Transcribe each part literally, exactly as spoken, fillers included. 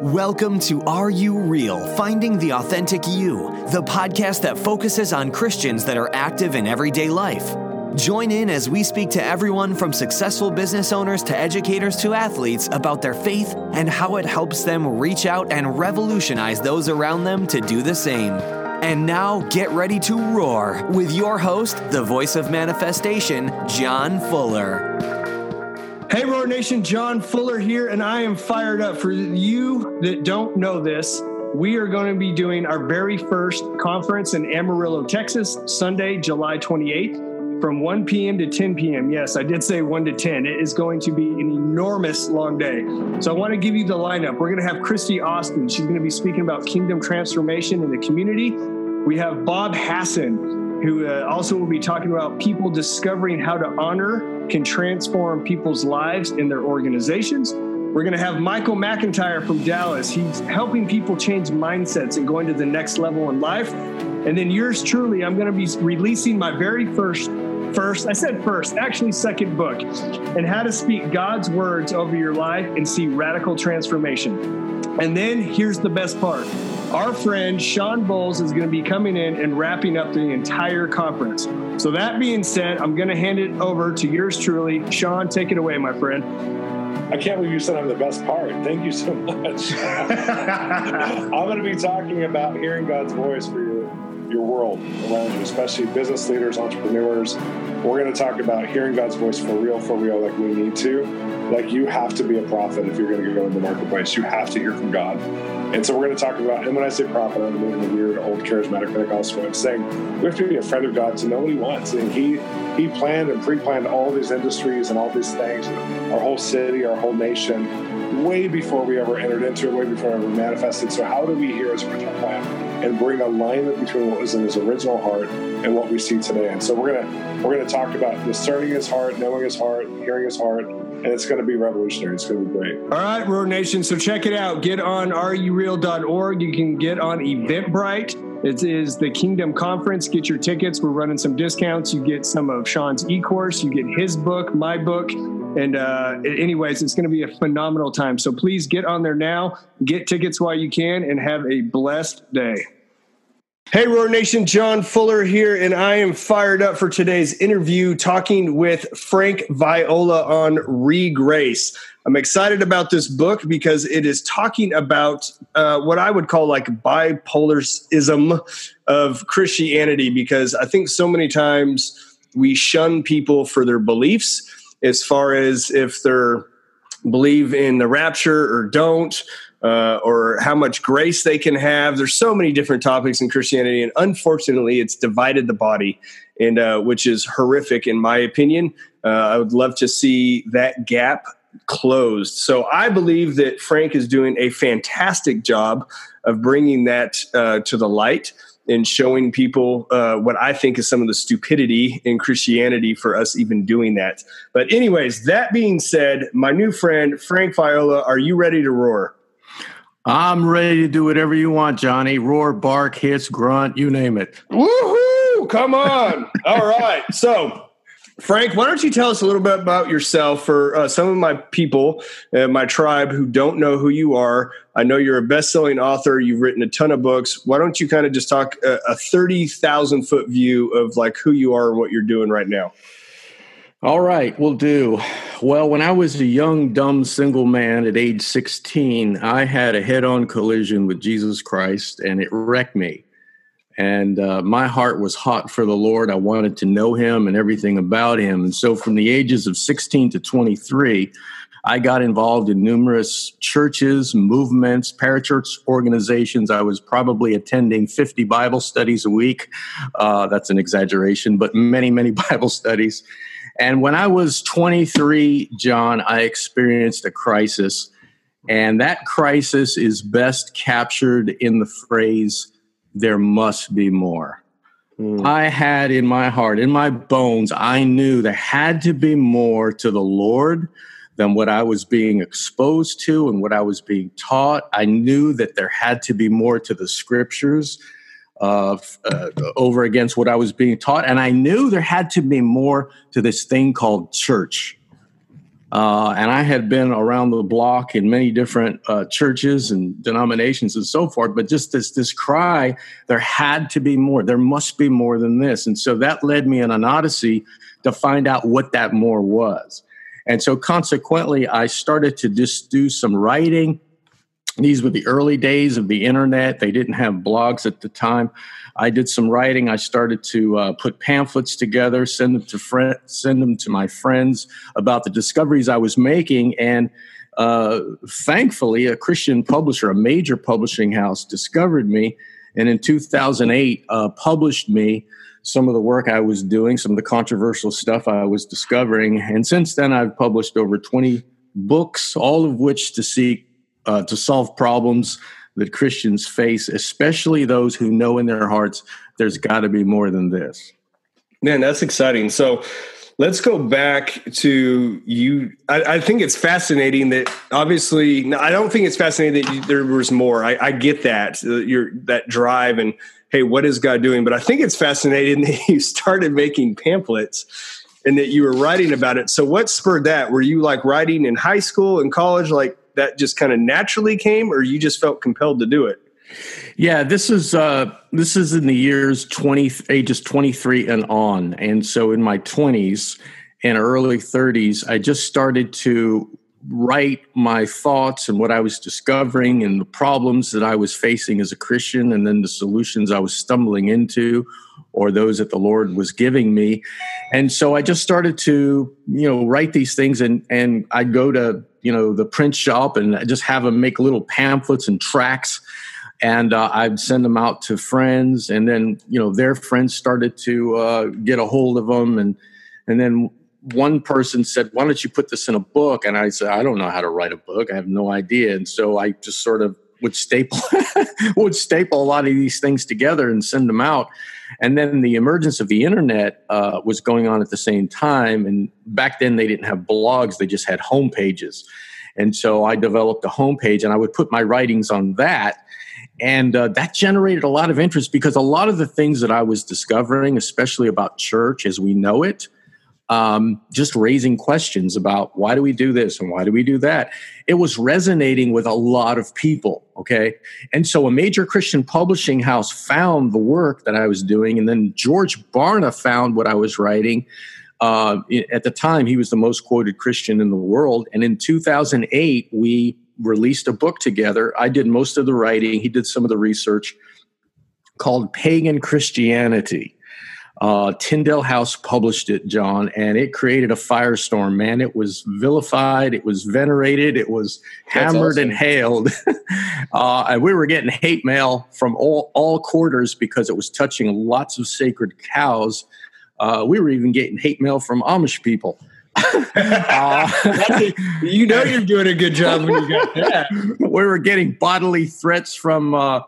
Welcome to Are You Real? Finding the Authentic You, the podcast that focuses on Christians that are active in everyday life. Join in as we speak to everyone from successful business owners to educators to athletes about their faith and how it helps them reach out and revolutionize those around them to do the same. And now get ready to roar with your host, the voice of manifestation, John Fuller. Hey, Roar Nation, John Fuller here, and I am fired up. For you that don't know this, we are going to be doing our very first conference in Amarillo, Texas, Sunday, July twenty-eighth, from one p.m. to ten p.m. Yes, I did say one to ten. It is going to be an enormous long day. So I want to give you the lineup. We're going to have Christy Austin. She's going to be speaking about kingdom transformation in the community. We have Bob Hassan, who uh, also will be talking about people discovering how to honor can transform people's lives in their organizations. We're going to have Michael McIntyre from Dallas. He's helping people change mindsets and going to the next level in life. And then yours truly, I'm going to be releasing my very first, first, I said first, actually second book, and how to speak God's words over your life and see radical transformation. And then here's the best part. Our friend Sean Bowles is going to be coming in and wrapping up the entire conference. So that being said, I'm going to hand it over to yours truly. Sean, take it away, my friend. I can't believe you said I'm the best part. Thank you so much. I'm going to be talking about hearing God's voice for your, your world around you, especially business leaders, entrepreneurs. We're going to talk about hearing God's voice for real, for real, like we need to. Like you have to be a prophet if you're going to go in the marketplace. You have to hear from God. And so we're going to talk about, and when I say prophet, I'm mean the weird old charismatic Pentecostal way of saying we have to be a friend of God to know what he wants. And he he planned and pre-planned all these industries and all these things, our whole city, our whole nation, way before we ever entered into it, way before we ever manifested. So how do we hear his original plan and bring alignment between what was in his original heart and what we see today? And so we're gonna we're gonna talk about discerning his heart, knowing his heart, hearing his heart. And it's going to be revolutionary. It's going to be great. All right, Roar Nation. So check it out. Get on are you real dot org. You can get on Eventbrite. It is the Kingdom Conference. Get your tickets. We're running some discounts. You get some of Sean's e-course. You get his book, my book. And uh, anyways, it's going to be a phenomenal time. So please get on there now. Get tickets while you can and have a blessed day. Hey, Roar Nation, John Fuller here, and I am fired up for today's interview talking with Frank Viola on ReGRACE. I'm excited about this book because it is talking about uh, what I would call like bipolarism of Christianity, because I think so many times we shun people for their beliefs as far as if they're believe in the rapture or don't. Uh, or how much grace they can have. There's so many different topics in Christianity, and unfortunately, it's divided the body, and uh, which is horrific in my opinion. Uh, I would love to see that gap closed. So I believe that Frank is doing a fantastic job of bringing that uh, to the light and showing people uh, what I think is some of the stupidity in Christianity for us even doing that. But anyways, that being said, my new friend, Frank Viola, are you ready to roar? I'm ready to do whatever you want, Johnny. Roar, bark, hiss, grunt, you name it. Woohoo! Come on. All right. So, Frank, why don't you tell us a little bit about yourself for uh, some of my people, uh, my tribe, who don't know who you are. I know you're a best-selling author. You've written a ton of books. Why don't you kind of just talk a, a thirty thousand foot view of like who you are and what you're doing right now? All right, we'll do. Well, when I was a young, dumb, single man at age sixteen, I had a head-on collision with Jesus Christ, and it wrecked me. And uh, my heart was hot for the Lord. I wanted to know him and everything about him. And so from the ages of sixteen to twenty-three, I got involved in numerous churches, movements, parachurch organizations. I was probably attending fifty Bible studies a week. Uh, that's an exaggeration, but many, many Bible studies. And when I was twenty-three, John, I experienced a crisis. And that crisis is best captured in the phrase, there must be more. Mm. I had in my heart, in my bones, I knew there had to be more to the Lord than what I was being exposed to and what I was being taught. I knew that there had to be more to the scriptures Uh, uh, over against what I was being taught. And I knew there had to be more to this thing called church. Uh, and I had been around the block in many different uh, churches and denominations and so forth, but just this this cry, there had to be more. There must be more than this. And so that led me in an odyssey to find out what that more was. And so consequently, I started to just do some writing. These were the early days of the internet. They didn't have blogs at the time. I did some writing. I started to uh, put pamphlets together, send them to friend, send them to my friends about the discoveries I was making. And uh, thankfully, a Christian publisher, a major publishing house, discovered me, and in two thousand eight uh, published me some of the work I was doing, some of the controversial stuff I was discovering. And since then, I've published over twenty books, all of which to seek Uh, to solve problems that Christians face, especially those who know in their hearts there's got to be more than this. Man, that's exciting. So let's go back to you. I, I think it's fascinating that obviously, I don't think it's fascinating that you, there was more. I, I get that, uh, your, that drive and, hey, what is God doing? But I think it's fascinating that you started making pamphlets and that you were writing about it. So what spurred that? Were you like writing in high school and college? Like, that just kind of naturally came, or you just felt compelled to do it? Yeah, this is uh, this is in the years twenty, ages twenty-three and on, and so in my twenties and early thirties, I just started to write my thoughts and what I was discovering and the problems that I was facing as a Christian, and then the solutions I was stumbling into, or those that the Lord was giving me. And so I just started to, you know, write these things, and and I'd go to, you know, the print shop and just have them make little pamphlets and tracts, and uh, I'd send them out to friends, and then, you know, their friends started to uh, get a hold of them, and and then one person said, why don't you put this in a book? And I said, I don't know how to write a book. I have no idea. And so I just sort of would staple would staple a lot of these things together and send them out. And then the emergence of the internet uh, was going on at the same time. And back then they didn't have blogs. They just had homepages. And so I developed a homepage, and I would put my writings on that. And uh, that generated a lot of interest, because a lot of the things that I was discovering, especially about church as we know it, Um, just raising questions about why do we do this and why do we do that, it was resonating with a lot of people, okay? And so a major Christian publishing house found the work that I was doing, and then George Barna found what I was writing. Uh, at the time, he was the most quoted Christian in the world, and in two thousand eight, we released a book together. I did most of the writing. He did some of the research, called Pagan Christianity. Uh, Tyndale House published it, John, and it created a firestorm, man. It was vilified, it was venerated, it was hammered awesome. and hailed. uh, and we were getting hate mail from all, all quarters because it was touching lots of sacred cows. Uh, we were even getting hate mail from Amish people. uh, you know you're doing a good job when you got that. We were getting bodily threats from... Uh,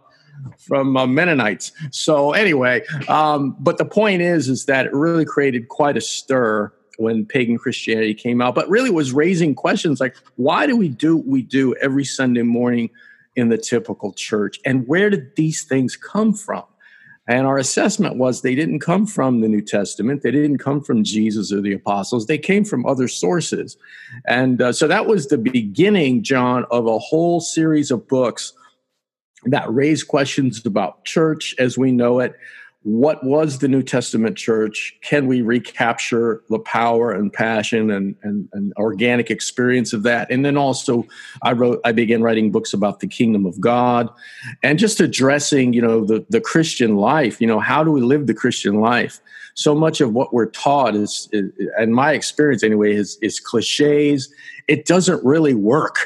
from uh, Mennonites. So anyway, um, but the point is, is that it really created quite a stir when Pagan Christianity came out, but really was raising questions like, why do we do what we do every Sunday morning in the typical church? And where did these things come from? And our assessment was they didn't come from the New Testament. They didn't come from Jesus or the apostles. They came from other sources. And uh, so that was the beginning, John, of a whole series of books that raised questions about church as we know it. What was the New Testament church? Can we recapture the power and passion and, and, and organic experience of that? And then also I wrote, I began writing books about the kingdom of God and just addressing, you know, the, the Christian life. You know, how do we live the Christian life? So much of what we're taught is, is and my experience anyway, is, is cliches. It doesn't really work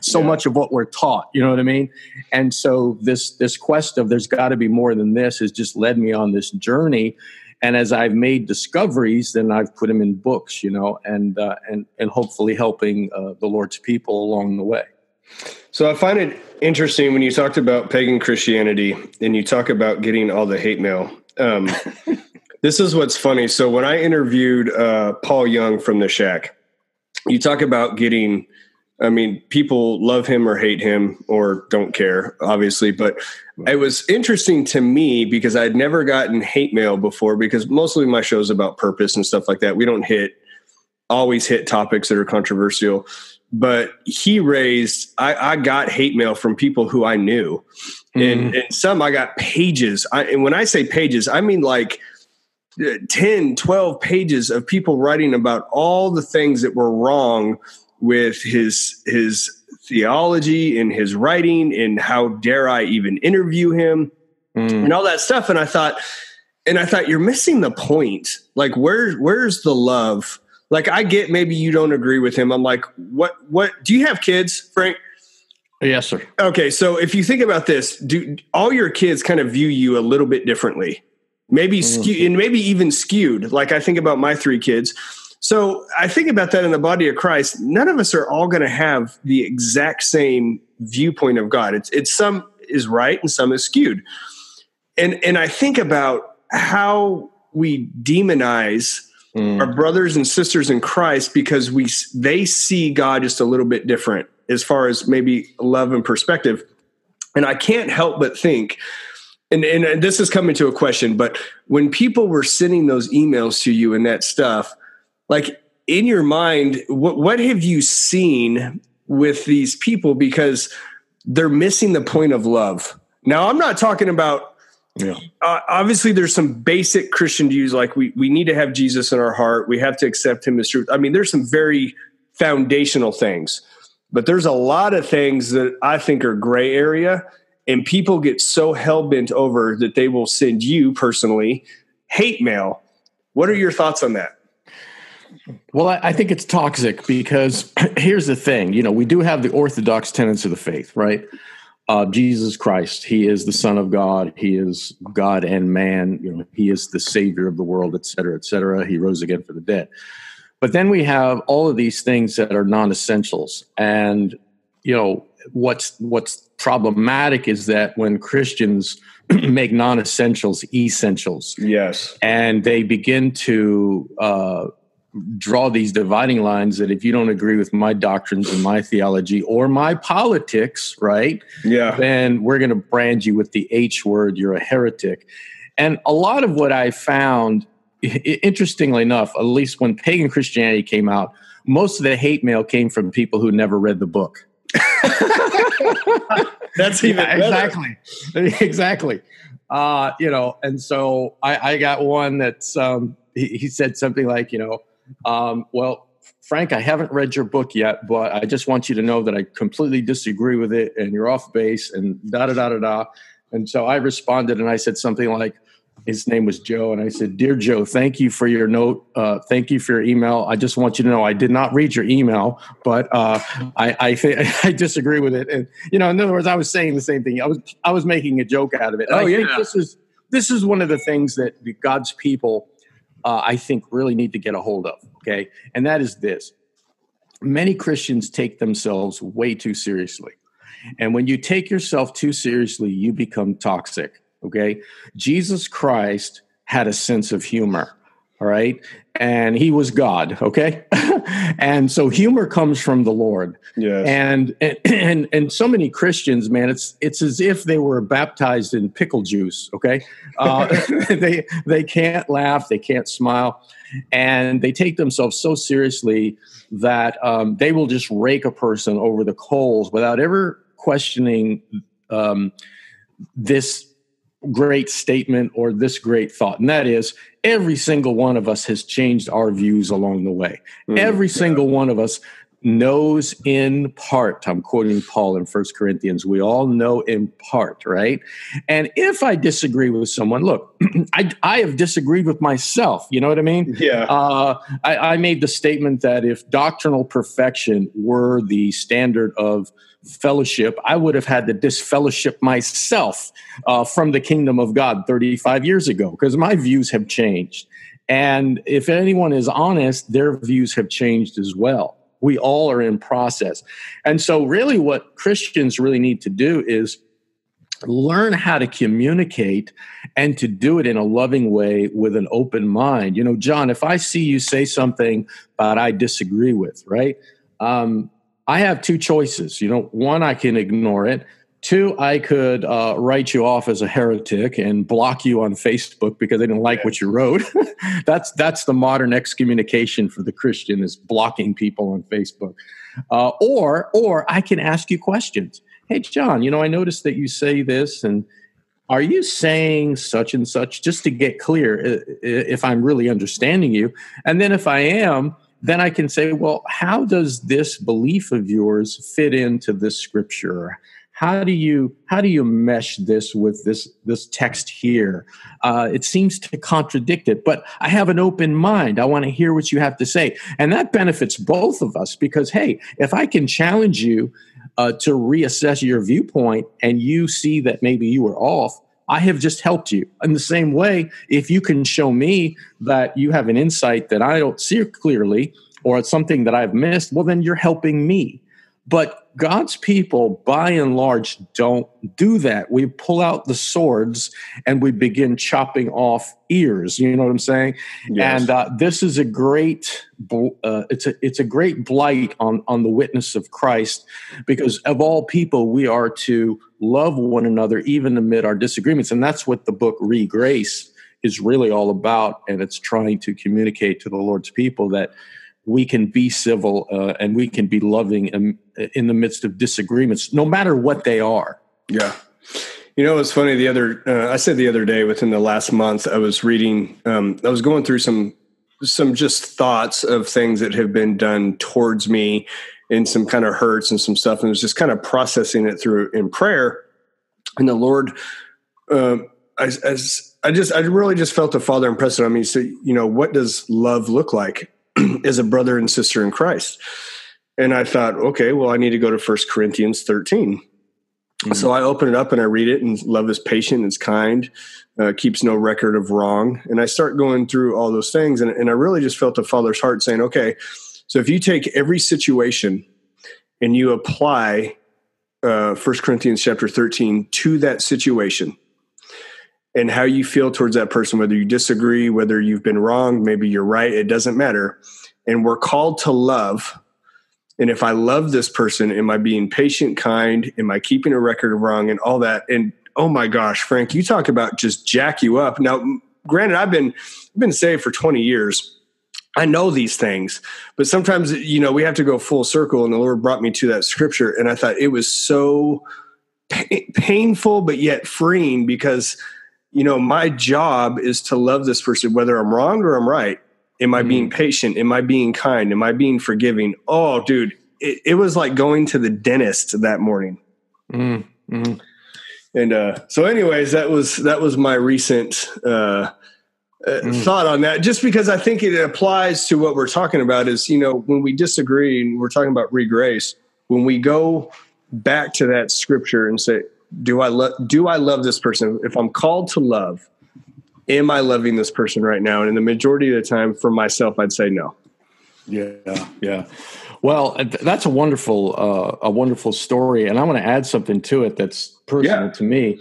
so yeah. much of what we're taught, you know what I mean? And so this this quest of there's got to be more than this has just led me on this journey. And as I've made discoveries, then I've put them in books, you know, and uh, and and hopefully helping uh, the Lord's people along the way. So I find it interesting when you talked about Pagan Christianity and you talk about getting all the hate mail. Um, this is what's funny. So when I interviewed uh, Paul Young from The Shack, you talk about getting, I mean, people love him or hate him or don't care, obviously. But it was interesting to me because I'd never gotten hate mail before, because mostly my show's about purpose and stuff like that. We don't hit always hit topics that are controversial. But he raised, I, I got hate mail from people who I knew. Mm. And, and some I got pages. I, and when I say pages, I mean like ten, twelve pages of people writing about all the things that were wrong with his his theology and his writing and how dare I even interview him mm. and all that stuff. And I thought, and I thought, you're missing the point. Like, where, where's the love? Like, I get maybe you don't agree with him. I'm like, what, what, do you have kids, Frank? Yes, sir. Okay. So if you think about this, do all your kids kind of view you a little bit differently? Maybe mm-hmm. skewed, and maybe even skewed. Like I think about my three kids. So I think about that in the body of Christ. None of us are all going to have the exact same viewpoint of God. It's, it's some is right and some is skewed. And, and I think about how we demonize Mm. our brothers and sisters in Christ because we they see God just a little bit different as far as maybe love and perspective. And I can't help but think, and, and, and this is coming to a question, but when people were sending those emails to you and that stuff, like in your mind, what, what have you seen with these people? Because they're missing the point of love. Now, I'm not talking about Yeah. Uh, obviously, there's some basic Christian views, like we we need to have Jesus in our heart. We have to accept him as truth. I mean, there's some very foundational things, but there's a lot of things that I think are gray area, and people get so hell-bent over that they will send you personally hate mail. What are your thoughts on that? Well, I, I think it's toxic because here's the thing. You know, we do have the orthodox tenets of the faith, right? Uh, Jesus Christ, he is the Son of God. He is God and man. You know, he is the Savior of the world, et cetera, et cetera. He rose again from the dead. But then we have all of these things that are non-essentials. And, you know, what's what's problematic is that when Christians make non-essentials essentials. Yes. And they begin to uh, draw these dividing lines that if you don't agree with my doctrines and my theology or my politics, right? Yeah. Then we're going to brand you with the H word. You're a heretic. And a lot of what I found, interestingly enough, at least when Pagan Christianity came out, most of the hate mail came from people who never read the book. That's even yeah, exactly. Exactly. Uh, you know, and so I, I got one that's, um, he, he said something like, you know, Um, well, Frank, I haven't read your book yet, but I just want you to know that I completely disagree with it and you're off base and da, da, da, da, da. And so I responded and I said something like, his name was Joe. And I said, "Dear Joe, thank you for your note. Uh, thank you for your email. I just want you to know I did not read your email, but uh, I, I think I disagree with it." And, you know, in other words, I was saying the same thing. I was, I was making a joke out of it. And oh, I yeah. think this is, this is one of the things that God's people Uh, I think really need to get a hold of, okay? And that is this. Many Christians take themselves way too seriously. And when you take yourself too seriously, you become toxic, okay? Jesus Christ had a sense of humor, all right? And he was God, okay? And so humor comes from the Lord. Yes. And, and and and so many Christians, man, it's it's as if they were baptized in pickle juice, okay? Uh, they they can't laugh, they can't smile, and they take themselves so seriously that um, they will just rake a person over the coals without ever questioning um, this great statement or this great thought. And that is, every single one of us has changed our views along the way. Mm, every yeah. single one of us knows in part. I'm quoting Paul in First Corinthians. We all know in part, right? And if I disagree with someone, look, I, I have disagreed with myself. You know what I mean? Yeah. Uh, I, I made the statement that if doctrinal perfection were the standard of fellowship, I would have had to disfellowship myself uh, from the kingdom of God thirty-five years ago because my views have changed. And if anyone is honest, their views have changed as well. We all are in process. And so really what Christians really need to do is learn how to communicate and to do it in a loving way with an open mind. You know, John, if I see you say something that I disagree with, right? Um, I have two choices. You know, one, I can ignore it. Two, I could uh, write you off as a heretic and block you on Facebook because they didn't like yeah. what you wrote. that's that's the modern excommunication for the Christian, is blocking people on Facebook. Uh, or or I can ask you questions. Hey, John, you know, I noticed that you say this, and are you saying such and such, just to get clear if I'm really understanding you? And then if I am, then I can say, well, how does this belief of yours fit into this scripture? How do you how do you mesh this with this this text here? Uh, it seems to contradict it, but I have an open mind. I want to hear what you have to say. And that benefits both of us because, hey, if I can challenge you uh, to reassess your viewpoint and you see that maybe you were off, I have just helped you. In the same way, if you can show me that you have an insight that I don't see clearly, or it's something that I've missed, well, then you're helping me. But God's people, by and large, don't do that. We pull out the swords and we begin chopping off ears. You know what I'm saying? Yes. And uh, this is a great uh, it's a it's a great blight on on the witness of Christ, because of all people, we are to love one another even amid our disagreements, and that's what the book ReGRACE is really all about. And it's trying to communicate to the Lord's people that we can be civil uh, and we can be loving in, in the midst of disagreements, no matter what they are. Yeah. You know, it's funny. The other, uh, I said the other day, within the last month, I was reading, um, I was going through some, some just thoughts of things that have been done towards me and some kind of hurts and some stuff. And it was just kind of processing it through in prayer. And the Lord, uh, I, I, I just, I really just felt the Father impress it on me. So, you know, what does love look like as a brother and sister in Christ? And I thought, okay, well, I need to go to First Corinthians thirteen. Mm-hmm. So I open it up and I read it, and love is patient, it's kind, uh, keeps no record of wrong. And I start going through all those things. And, and I really just felt the Father's heart saying, okay, so if you take every situation and you apply uh, First Corinthians chapter thirteen to that situation, and how you feel towards that person, whether you disagree, whether you've been wrong, maybe you're right, it doesn't matter. And we're called to love. And if I love this person, am I being patient, kind? Am I keeping a record of wrong and all that? And oh my gosh, Frank, you talk about just jack you up. Now, granted, I've been, I've been saved for twenty years. I know these things, but sometimes, you know, we have to go full circle. And the Lord brought me to that scripture. And I thought it was so p- painful, but yet freeing, because you know, my job is to love this person, whether I'm wrong or I'm right. Am I mm-hmm. being patient? Am I being kind? Am I being forgiving? Oh, dude, it, it was like going to the dentist that morning. Mm-hmm. And uh, so anyways, that was that was my recent uh, uh, mm-hmm. thought on that, just because I think it applies to what we're talking about is, you know, when we disagree and we're talking about ReGRACE, when we go back to that scripture and say, Do I love, do I love this person? If I'm called to love, am I loving this person right now? And in the majority of the time for myself, I'd say no. Yeah. Yeah. Well, that's a wonderful, uh, a wonderful story. And I want to add something to it that's personal yeah. to me.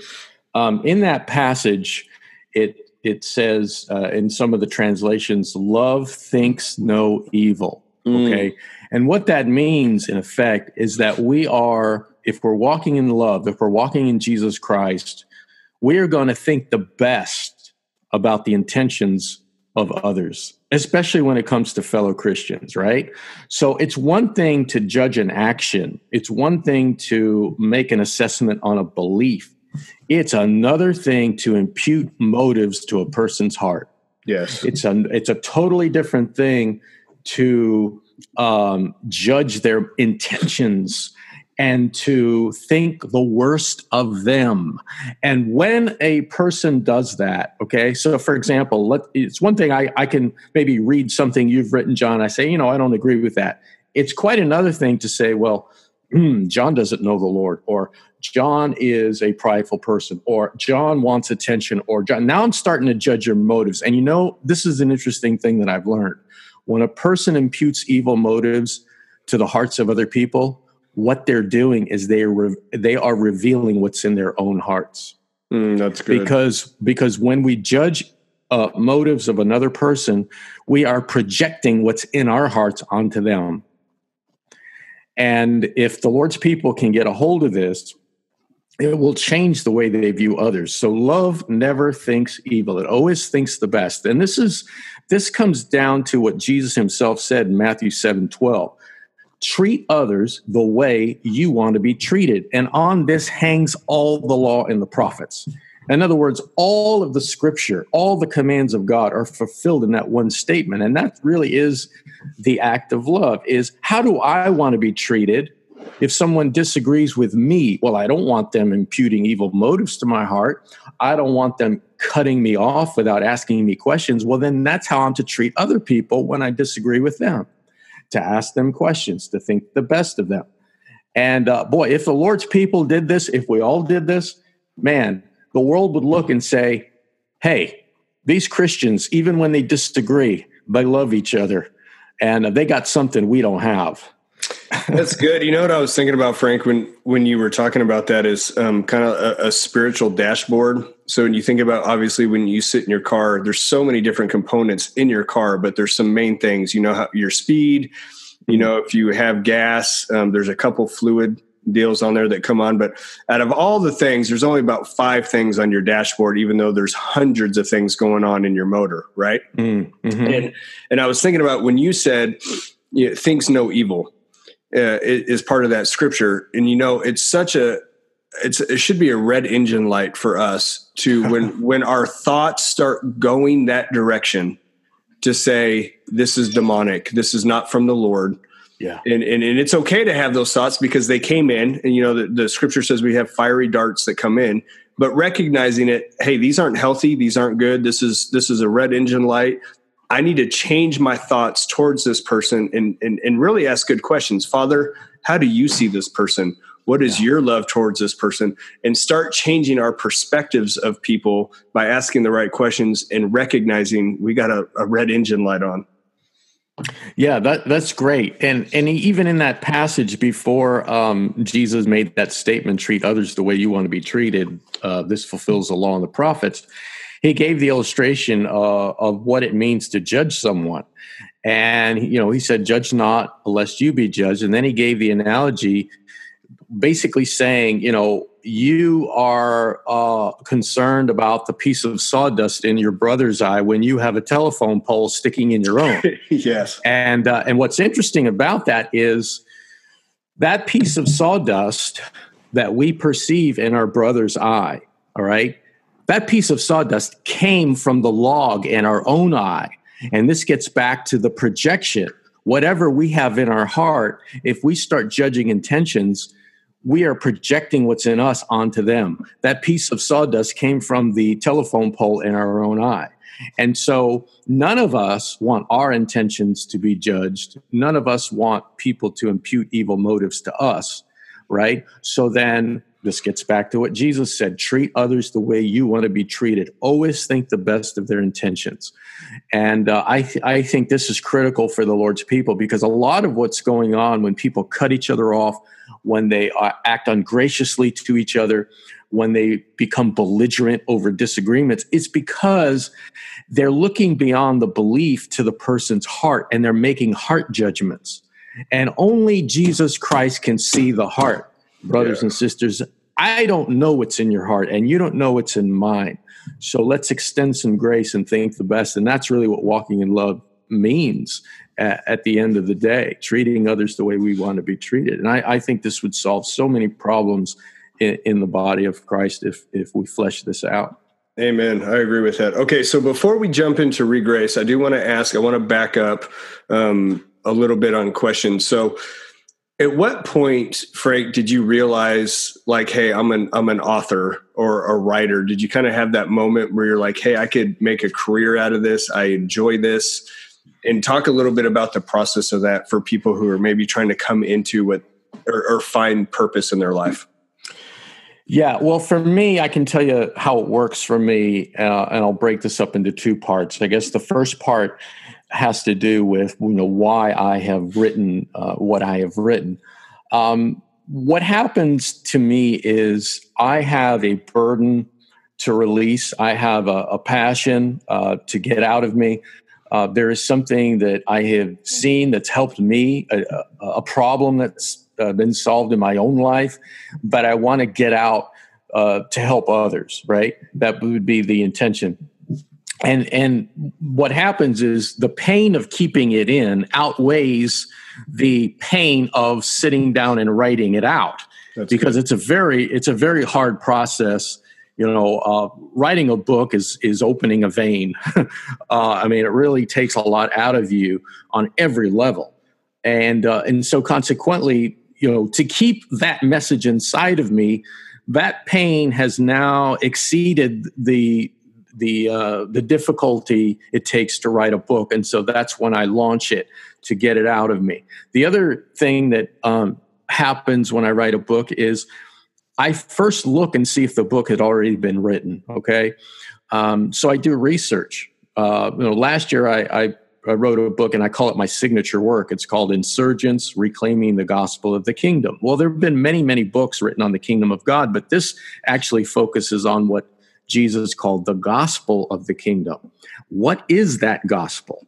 Um, in that passage, it, it says uh, in some of the translations, love thinks no evil. Mm. Okay. And what that means in effect is that we are, if we're walking in love, if we're walking in Jesus Christ, we're going to think the best about the intentions of others, especially when it comes to fellow Christians, right? So it's one thing to judge an action. It's one thing to make an assessment on a belief. It's another thing to impute motives to a person's heart. Yes. It's a, it's a totally different thing to um, judge their intentions and to think the worst of them. And when a person does that, okay, so for example, let, it's one thing I, I can maybe read something you've written, John. I say, you know, I don't agree with that. It's quite another thing to say, well, mm, John doesn't know the Lord, or John is a prideful person, or John wants attention, or John. Now I'm starting to judge your motives. And you know, this is an interesting thing that I've learned. When a person imputes evil motives to the hearts of other people, what they're doing is they re- they are revealing what's in their own hearts. Mm, that's good. Because because when we judge uh, motives of another person, we are projecting what's in our hearts onto them. And if the Lord's people can get a hold of this, it will change the way they view others. So love never thinks evil. It always thinks the best. And this is this comes down to what Jesus himself said in Matthew seven twelve. Treat others the way you want to be treated. And on this hangs all the law and the prophets. In other words, all of the scripture, all the commands of God are fulfilled in that one statement. And that really is the act of love, is how do I want to be treated? If someone disagrees with me, well, I don't want them imputing evil motives to my heart. I don't want them cutting me off without asking me questions. Well, then that's how I'm to treat other people when I disagree with them, to ask them questions, to think the best of them. And uh, boy, if the Lord's people did this, if we all did this, man, the world would look and say, hey, these Christians, even when they disagree, they love each other, and they got something we don't have. That's good. You know what I was thinking about, Frank, when, when you were talking about that is um, kind of a, a spiritual dashboard. So when you think about, obviously, when you sit in your car, there's so many different components in your car, but there's some main things, you know, how, your speed, you know, if you have gas, um, there's a couple fluid deals on there that come on. But out of all the things, there's only about five things on your dashboard, even though there's hundreds of things going on in your motor. Right. Mm-hmm. And, and I was thinking about when you said, you know, thinks no evil. Uh, is part of that scripture. And, you know, it's such a, it's, it should be a red engine light for us to, when, when our thoughts start going that direction, to say, this is demonic, this is not from the Lord. Yeah. And, and, and it's okay to have those thoughts because they came in, and, you know, the, the scripture says we have fiery darts that come in, but recognizing it, hey, these aren't healthy. These aren't good. This is, this is a red engine light. I need to change my thoughts towards this person and, and, and really ask good questions. Father, how do you see this person? What is yeah. your love towards this person? And start changing our perspectives of people by asking the right questions and recognizing we got a, a red engine light on. Yeah, that, that's great. And and even in that passage before um, Jesus made that statement, treat others the way you want to be treated, uh, this fulfills the law and the prophets. He gave the illustration uh, of what it means to judge someone. And, you know, he said, judge not lest you be judged. And then he gave the analogy basically saying, you know, you are uh, concerned about the piece of sawdust in your brother's eye when you have a telephone pole sticking in your own. Yes. And, uh, and what's interesting about that is that piece of sawdust that we perceive in our brother's eye, all right, that piece of sawdust came from the log in our own eye. And this gets back to the projection. Whatever we have in our heart, if we start judging intentions, we are projecting what's in us onto them. That piece of sawdust came from the telephone pole in our own eye. And so none of us want our intentions to be judged. None of us want people to impute evil motives to us, right? So then this gets back to what Jesus said, treat others the way you want to be treated. Always think the best of their intentions. And uh, I, th- I think this is critical for the Lord's people, because a lot of what's going on when people cut each other off, when they uh, act ungraciously to each other, when they become belligerent over disagreements, it's because they're looking beyond the belief to the person's heart, and they're making heart judgments. And only Jesus Christ can see the heart. Brothers yeah. and sisters, I don't know what's in your heart, and you don't know what's in mine. So let's extend some grace and think the best. And that's really what walking in love means at, at the end of the day, treating others the way we want to be treated. And I, I think this would solve so many problems in, in the body of Christ if, if we flesh this out. Amen. I agree with that. Okay, so before we jump into ReGRACE, I do want to ask, I want to back up um, a little bit on questions. So at what point, Frank, did you realize, like, hey, I'm an I'm an author or a writer? Did you kind of have that moment where you're like, hey, I could make a career out of this. I enjoy this. And talk a little bit about the process of that for people who are maybe trying to come into what or, or find purpose in their life. Yeah, well, for me, I can tell you how it works for me, uh, and I'll break this up into two parts. I guess the first part has to do with, you know, why I have written uh, what I have written. Um, what happens to me is I have a burden to release. I have a, a passion uh, to get out of me. Uh, there is something that I have seen that's helped me, a, a problem that's uh, been solved in my own life, but I want to get out uh, to help others, right? That would be the intention. And and what happens is the pain of keeping it in outweighs the pain of sitting down and writing it out. That's because good. it's a very it's a very hard process. You know, uh, writing a book is is opening a vein. uh, I mean, it really takes a lot out of you on every level, and uh, and so consequently, you know, to keep that message inside of me, that pain has now exceeded the. the uh, the difficulty it takes to write a book. And so that's when I launch it to get it out of me. The other thing that um, happens when I write a book is I first look and see if the book had already been written, okay? Um, so I do research. Uh, you know, last year I, I, I wrote a book, and I call it my signature work. It's called Insurgence, Reclaiming the Gospel of the Kingdom. Well, there have been many, many books written on the kingdom of God, but this actually focuses on what Jesus called the gospel of the kingdom. What is that gospel?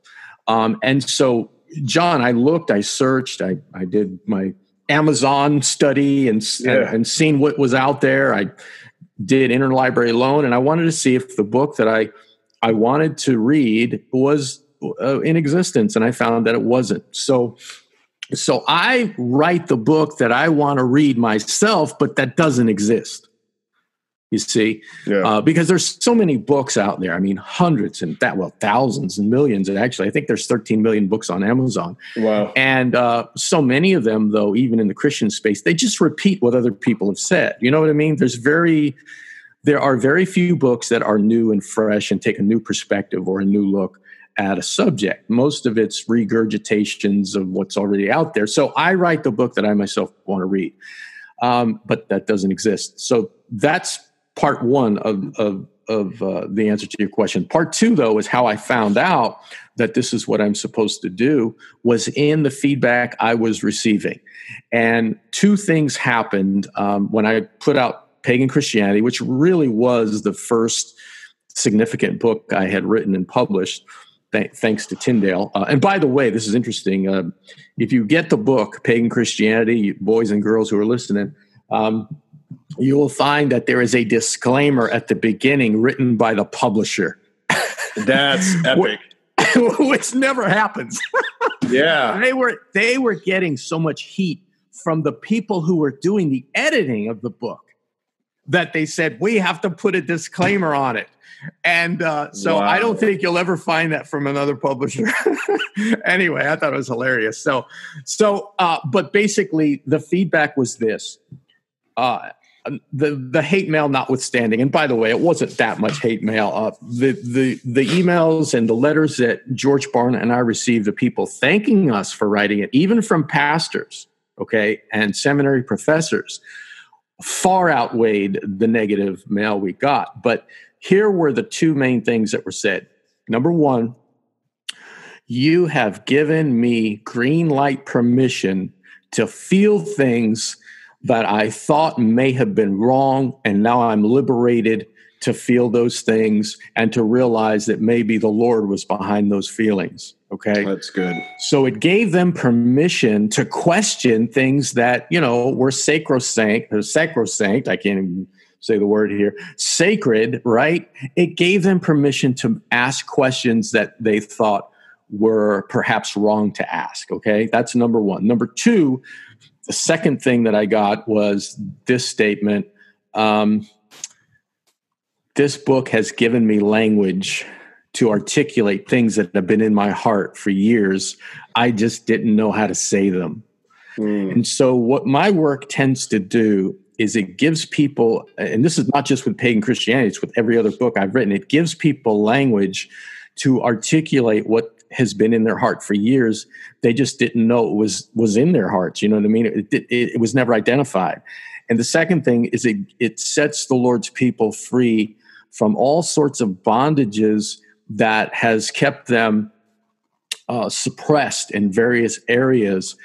Um, and so, John, I looked, I searched, I, I did my Amazon study and, yeah. and seen what was out there. I did interlibrary loan, and I wanted to see if the book that I, I wanted to read was uh, in existence, and I found that it wasn't. So, so I write the book that I want to read myself, but that doesn't exist. You see, yeah. uh, because there's so many books out there. I mean, hundreds and that, well, thousands and millions. And actually, I think there's thirteen million books on Amazon. Wow! And uh, so many of them, though, even in the Christian space, they just repeat what other people have said. You know what I mean? There's very, there are very few books that are new and fresh and take a new perspective or a new look at a subject. Most of it's regurgitations of what's already out there. So I write the book that I myself want to read, um, but that doesn't exist. So that's part one of of, of uh, the answer to your question. Part two, though, is how I found out that this is what I'm supposed to do was in the feedback I was receiving. And two things happened um, when I put out Pagan Christianity, which really was the first significant book I had written and published, th- thanks to Tyndale. Uh, and by the way, this is interesting. Uh, if you get the book, Pagan Christianity, you boys and girls who are listening, um, you will find that there is a disclaimer at the beginning written by the publisher. That's epic. Which never happens. Yeah. They were they were getting so much heat from the people who were doing the editing of the book that they said, we have to put a disclaimer on it. And uh, so wow. I don't think you'll ever find that from another publisher. Anyway, I thought it was hilarious. So, so uh, but basically the feedback was this. Uh, the the hate mail notwithstanding, and by the way, it wasn't that much hate mail. Uh, the the the emails and the letters that George Barna and I received of people thanking us for writing it, even from pastors, okay, and seminary professors, far outweighed the negative mail we got. But here were the two main things that were said. Number one, you have given me green light permission to feel things that I thought may have been wrong, and now I'm liberated to feel those things and to realize that maybe the Lord was behind those feelings, okay? That's good. So it gave them permission to question things that, you know, were sacrosanct, or sacrosanct, I can't even say the word here, sacred, right? It gave them permission to ask questions that they thought were perhaps wrong to ask, okay? That's number one. Number two, the second thing that I got was this statement. Um, this book has given me language to articulate things that have been in my heart for years. I just didn't know how to say them. Mm. And so what my work tends to do is it gives people, and this is not just with Pagan Christianity, it's with every other book I've written, it gives people language to articulate what has been in their heart for years. They just didn't know it was was in their hearts. You know what I mean? It, it, it was never identified. And the second thing is it it sets the Lord's people free from all sorts of bondages that has kept them uh, suppressed in various areas.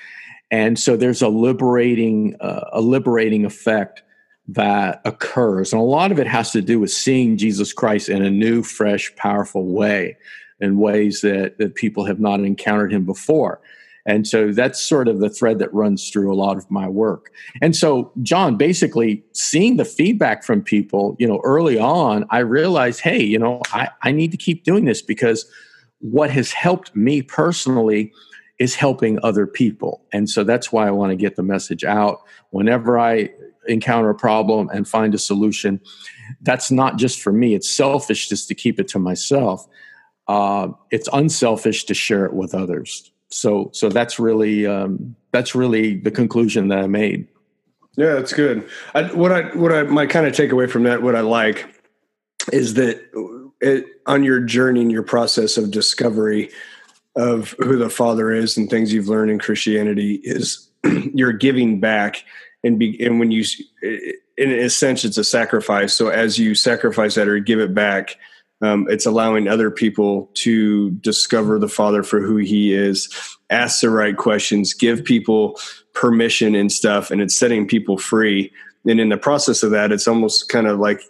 And so there's a liberating uh, a liberating effect that occurs. And a lot of it has to do with seeing Jesus Christ in a new, fresh, powerful way, in ways that, that people have not encountered him before. And so that's sort of the thread that runs through a lot of my work. And so, John, basically seeing the feedback from people, you know, early on, I realized, hey, you know, I, I need to keep doing this because what has helped me personally is helping other people. And so that's why I want to get the message out. Whenever I encounter a problem and find a solution, that's not just for me. It's selfish just to keep it to myself. Uh, it's unselfish to share it with others. So, so that's really um, that's really the conclusion that I made. Yeah, that's good. I, what I what I my kind of takeaway from that, what I like, is that it, on your journey and your process of discovery of who the Father is and things you've learned in Christianity, is you're giving back, and be, and when you, in a sense, it's a sacrifice. So as you sacrifice that or give it back, Um, it's allowing other people to discover the Father for who he is, ask the right questions, give people permission and stuff, and it's setting people free. And in the process of that, it's almost kind of like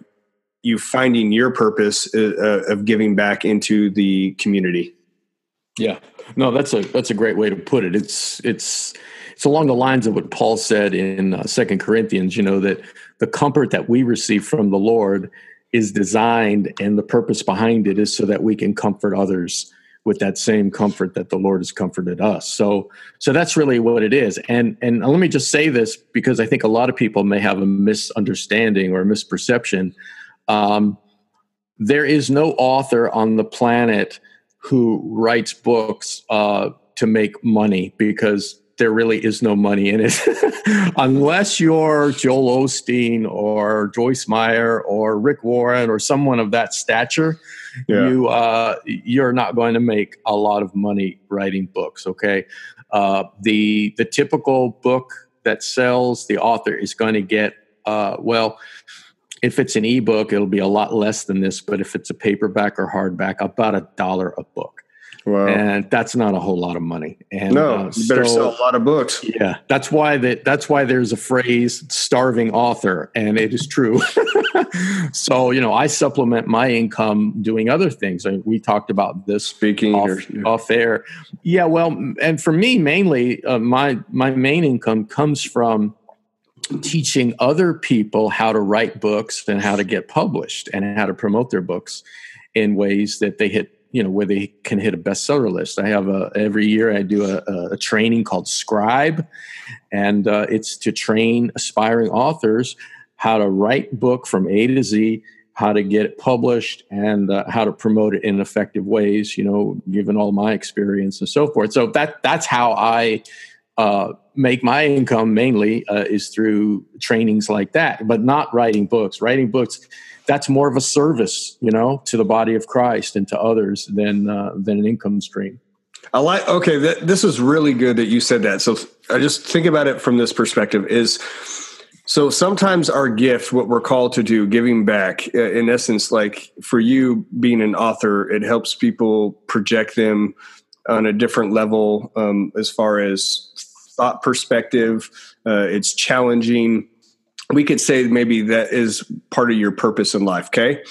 you finding your purpose uh, of giving back into the community. Yeah, no, that's a that's a great way to put it. It's it's it's along the lines of what Paul said in uh, Second Corinthians, you know, that the comfort that we receive from the Lord is designed, and the purpose behind it is so that we can comfort others with that same comfort that the Lord has comforted us. So, so that's really what it is. And, and let me just say this, because I think a lot of people may have a misunderstanding or a misperception. Um, there is no author on the planet who writes books uh, to make money, because there really is no money in it unless you're Joel Osteen or Joyce Meyer or Rick Warren or someone of that stature. Yeah. You, uh, you're not going to make a lot of money writing books. Okay. Uh, the, the typical book that sells, the author is going to get, uh, well, if it's an ebook, it'll be a lot less than this, but if it's a paperback or hardback, about a dollar a book. Wow. And that's not a whole lot of money. And, no, uh, you better so, sell a lot of books. Yeah, that's why that that's why there's a phrase, starving author, and it is true. So, you know, I supplement my income doing other things. I mean, we talked about this speaking off, or, yeah. off air. Yeah, well, and for me, mainly, uh, my my main income comes from teaching other people how to write books and how to get published and how to promote their books in ways that they hit, you know, where they can hit a bestseller list. I have a, every year I do a, a training called Scribe, and uh, it's to train aspiring authors how to write book from A to Z, how to get it published, and uh, how to promote it in effective ways, you know, given all my experience and so forth. So that that's how I uh, make my income mainly, uh, is through trainings like that, but not writing books. Writing books, that's more of a service, you know, to the body of Christ and to others than uh, than an income stream. I like. Okay, th- this is really good that you said that. So I just think about it from this perspective. Is so sometimes our gift, what we're called to do, giving back, in essence, like for you being an author, it helps people project them on a different level, um, as far as thought perspective. Uh, it's challenging. We could say maybe that is part of your purpose in life, okay?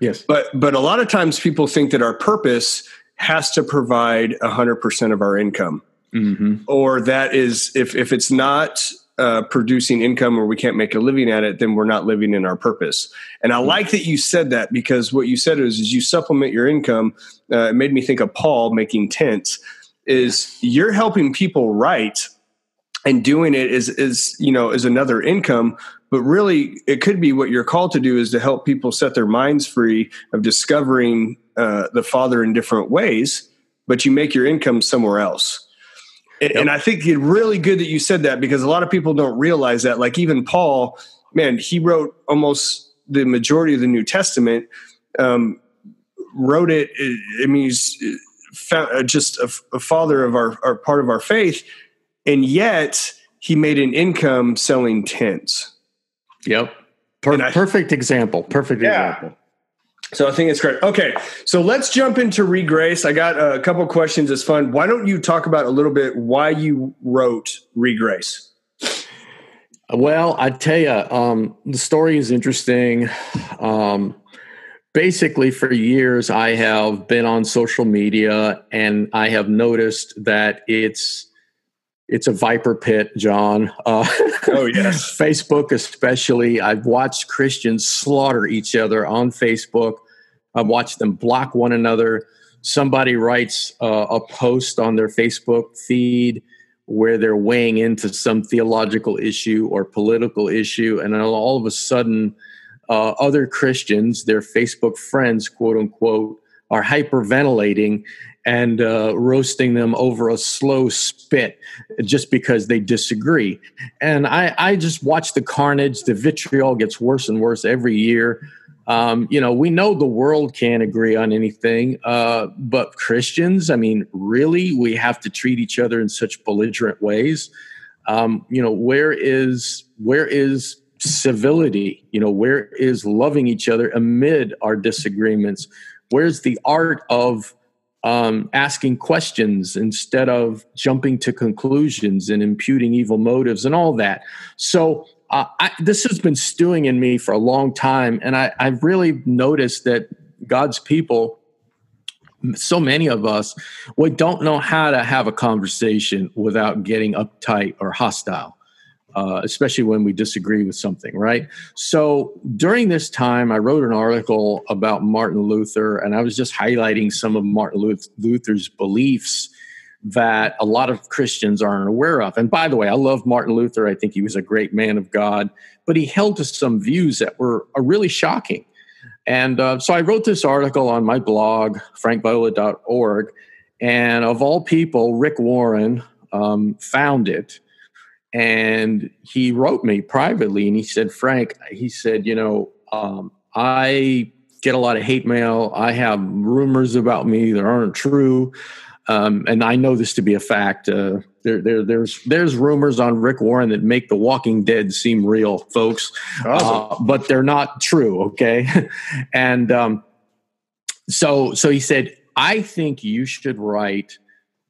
Yes. But but a lot of times people think that our purpose has to provide one hundred percent of our income. Mm-hmm. Or that is, if, if it's not uh, producing income or we can't make a living at it, then we're not living in our purpose. And I mm-hmm. like that you said that, because what you said is, is you supplement your income. Uh, it made me think of Paul making tents. Is you're helping people write, and doing it is, is, you know, is another income, but really it could be what you're called to do is to help people set their minds free of discovering uh, the Father in different ways, but you make your income somewhere else. And, yep. and I think it's really good that you said that, because a lot of people don't realize that. Like even Paul, man, he wrote almost the majority of the New Testament, um, wrote it. I mean, he's just a, a father of our, our part of our faith. And yet he made an income selling tents. Yep. Per- I, perfect example. Perfect yeah. example. So I think it's great. Okay. So let's jump into ReGRACE. I got a couple questions. It's fun. Why don't you talk about a little bit why you wrote ReGRACE? Well, I tell you, um, the story is interesting. Um, Basically, for years, I have been on social media, and I have noticed that it's It's a viper pit, John. Uh, oh, yes. Facebook especially. I've watched Christians slaughter each other on Facebook. I've watched them block one another. Somebody writes uh, a post on their Facebook feed where they're weighing into some theological issue or political issue, and all of a sudden, uh, other Christians, their Facebook friends, quote unquote, are hyperventilating and uh, roasting them over a slow spit just because they disagree. And I, I just watch the carnage. The vitriol gets worse and worse every year. Um, you know, we know the world can't agree on anything, uh, but Christians, I mean, really, we have to treat each other in such belligerent ways. Um, you know, where is, where is civility? You know, where is loving each other amid our disagreements? Where's the art of um, asking questions instead of jumping to conclusions and imputing evil motives and all that? So, Uh, I, this has been stewing in me for a long time, and I, I've really noticed that God's people, so many of us, we don't know how to have a conversation without getting uptight or hostile, uh, especially when we disagree with something, right? So during this time, I wrote an article about Martin Luther, and I was just highlighting some of Martin Luther's beliefs that a lot of Christians aren't aware of. And by the way, I love Martin Luther. I think he was a great man of God, but he held to some views that were are really shocking. And uh, so I wrote this article on my blog, frank viola dot org, and of all people, Rick Warren um, found it. And he wrote me privately, and he said, Frank, he said, you know, um, I get a lot of hate mail. I have rumors about me that aren't true. Um, and I know this to be a fact. Uh, there, there, there's, there's rumors on Rick Warren that make The Walking Dead seem real, folks, awesome. uh, but they're not true. Okay, and um, so, so he said, I think you should write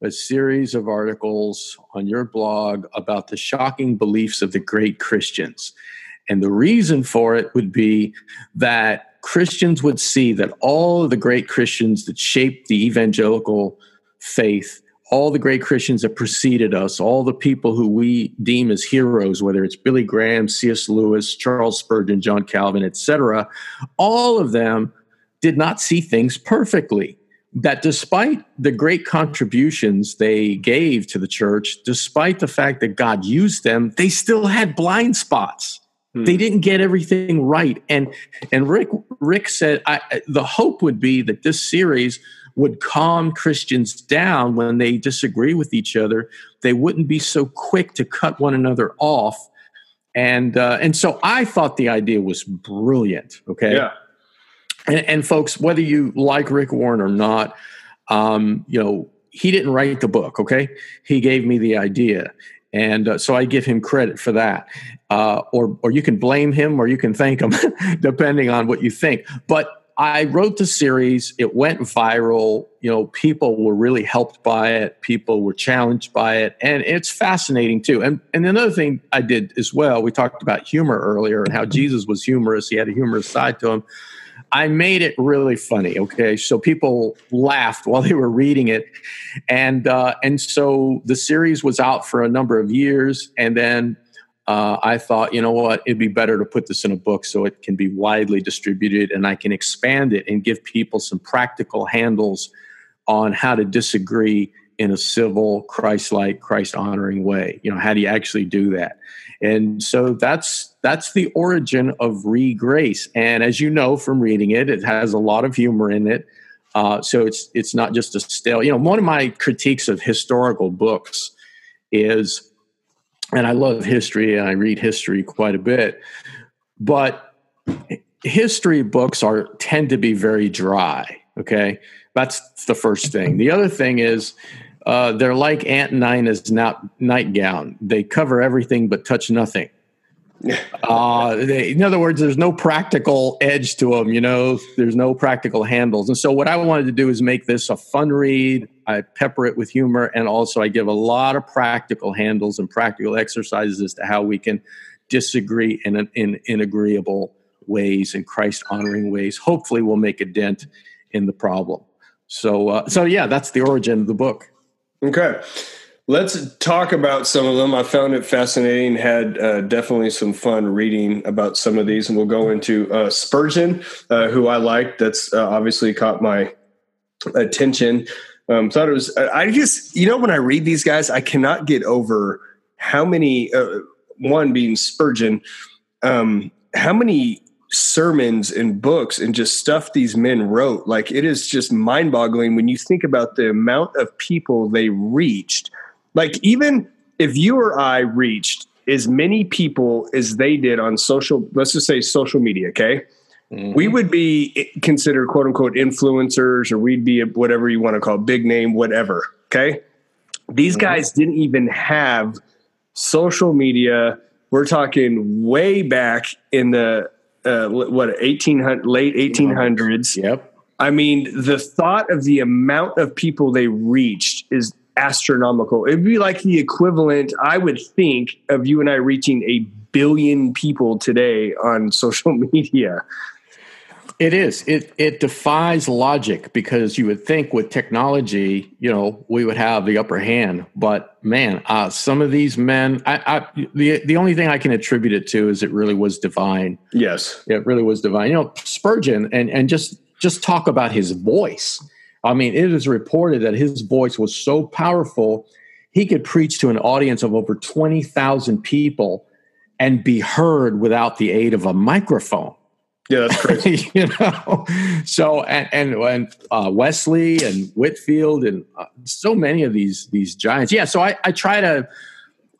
a series of articles on your blog about the shocking beliefs of the great Christians, and the reason for it would be that Christians would see that all of the great Christians that shaped the evangelical faith, all the great Christians that preceded us, all the people who we deem as heroes, whether it's Billy Graham, C S. Lewis, Charles Spurgeon, John Calvin, et cetera, all of them did not see things perfectly. That despite the great contributions they gave to the church, despite the fact that God used them, they still had blind spots. Hmm. They didn't get everything right. And and Rick Rick said, I, the hope would be that this series would calm Christians down when they disagree with each other. They wouldn't be so quick to cut one another off. And uh, and so I thought the idea was brilliant, okay? Yeah. And, and folks, whether you like Rick Warren or not, um, you know, he didn't write the book, okay? He gave me the idea. And uh, so I give him credit for that. Uh, or, or you can blame him or you can thank him, depending on what you think. But I wrote the series. It went viral. You know, people were really helped by it. People were challenged by it. And it's fascinating, too. And and another thing I did as well, we talked about humor earlier and how Jesus was humorous. He had a humorous side to him. I made it really funny, okay? So people laughed while they were reading it. And, uh, and so the series was out for a number of years. And then Uh, I thought, you know what, it'd be better to put this in a book so it can be widely distributed and I can expand it and give people some practical handles on how to disagree in a civil, Christ-like, Christ-honoring way. You know, how do you actually do that? And so that's that's the origin of ReGRACE. And as you know from reading it, it has a lot of humor in it. Uh, so it's it's not just a stale, you know, one of my critiques of historical books is, and I love history, and I read history quite a bit. But history books are tend to be very dry, okay? That's the first thing. The other thing is uh, they're like Aunt Nina's nightgown. They cover everything but touch nothing. Uh, they, in other words, there's no practical edge to them, you know? There's no practical handles. And so what I wanted to do is make this a fun read. I pepper it with humor, and also I give a lot of practical handles and practical exercises as to how we can disagree in, in, in agreeable ways and Christ-honoring ways. Hopefully we'll make a dent in the problem. So, uh, so yeah, that's the origin of the book. Okay. Let's talk about some of them. I found it fascinating, had uh, definitely some fun reading about some of these, and we'll go into uh, Spurgeon, uh, who I liked. That's uh, obviously caught my attention. Um, thought it was, I just, you know, when I read these guys, I cannot get over how many, uh, one being Spurgeon, um, how many sermons and books and just stuff these men wrote. Like, it is just mind boggling when you think about the amount of people they reached. Like, even if you or I reached as many people as they did on social, let's just say social media, okay? Mm-hmm. We would be considered, quote unquote, influencers, or we'd be whatever you want to call it, big name, whatever, okay? These mm-hmm. guys didn't even have social media. We're talking way back in the, uh, what, eighteen hundred, late eighteen hundreds. Yep. I mean, the thought of the amount of people they reached is astronomical. It'd be like the equivalent, I would think, of you and I reaching a billion people today on social media. It is. It it defies logic, because you would think with technology, you know, we would have the upper hand. But man, uh, some of these men, I, I the the only thing I can attribute it to is it really was divine. Yes, it really was divine. You know, Spurgeon, and and just just talk about his voice. I mean, it is reported that his voice was so powerful, he could preach to an audience of over twenty thousand people and be heard without the aid of a microphone. Yeah, that's crazy. You know, so and and, and uh, Wesley and Whitefield and uh, so many of these these giants. Yeah, so I, I try to,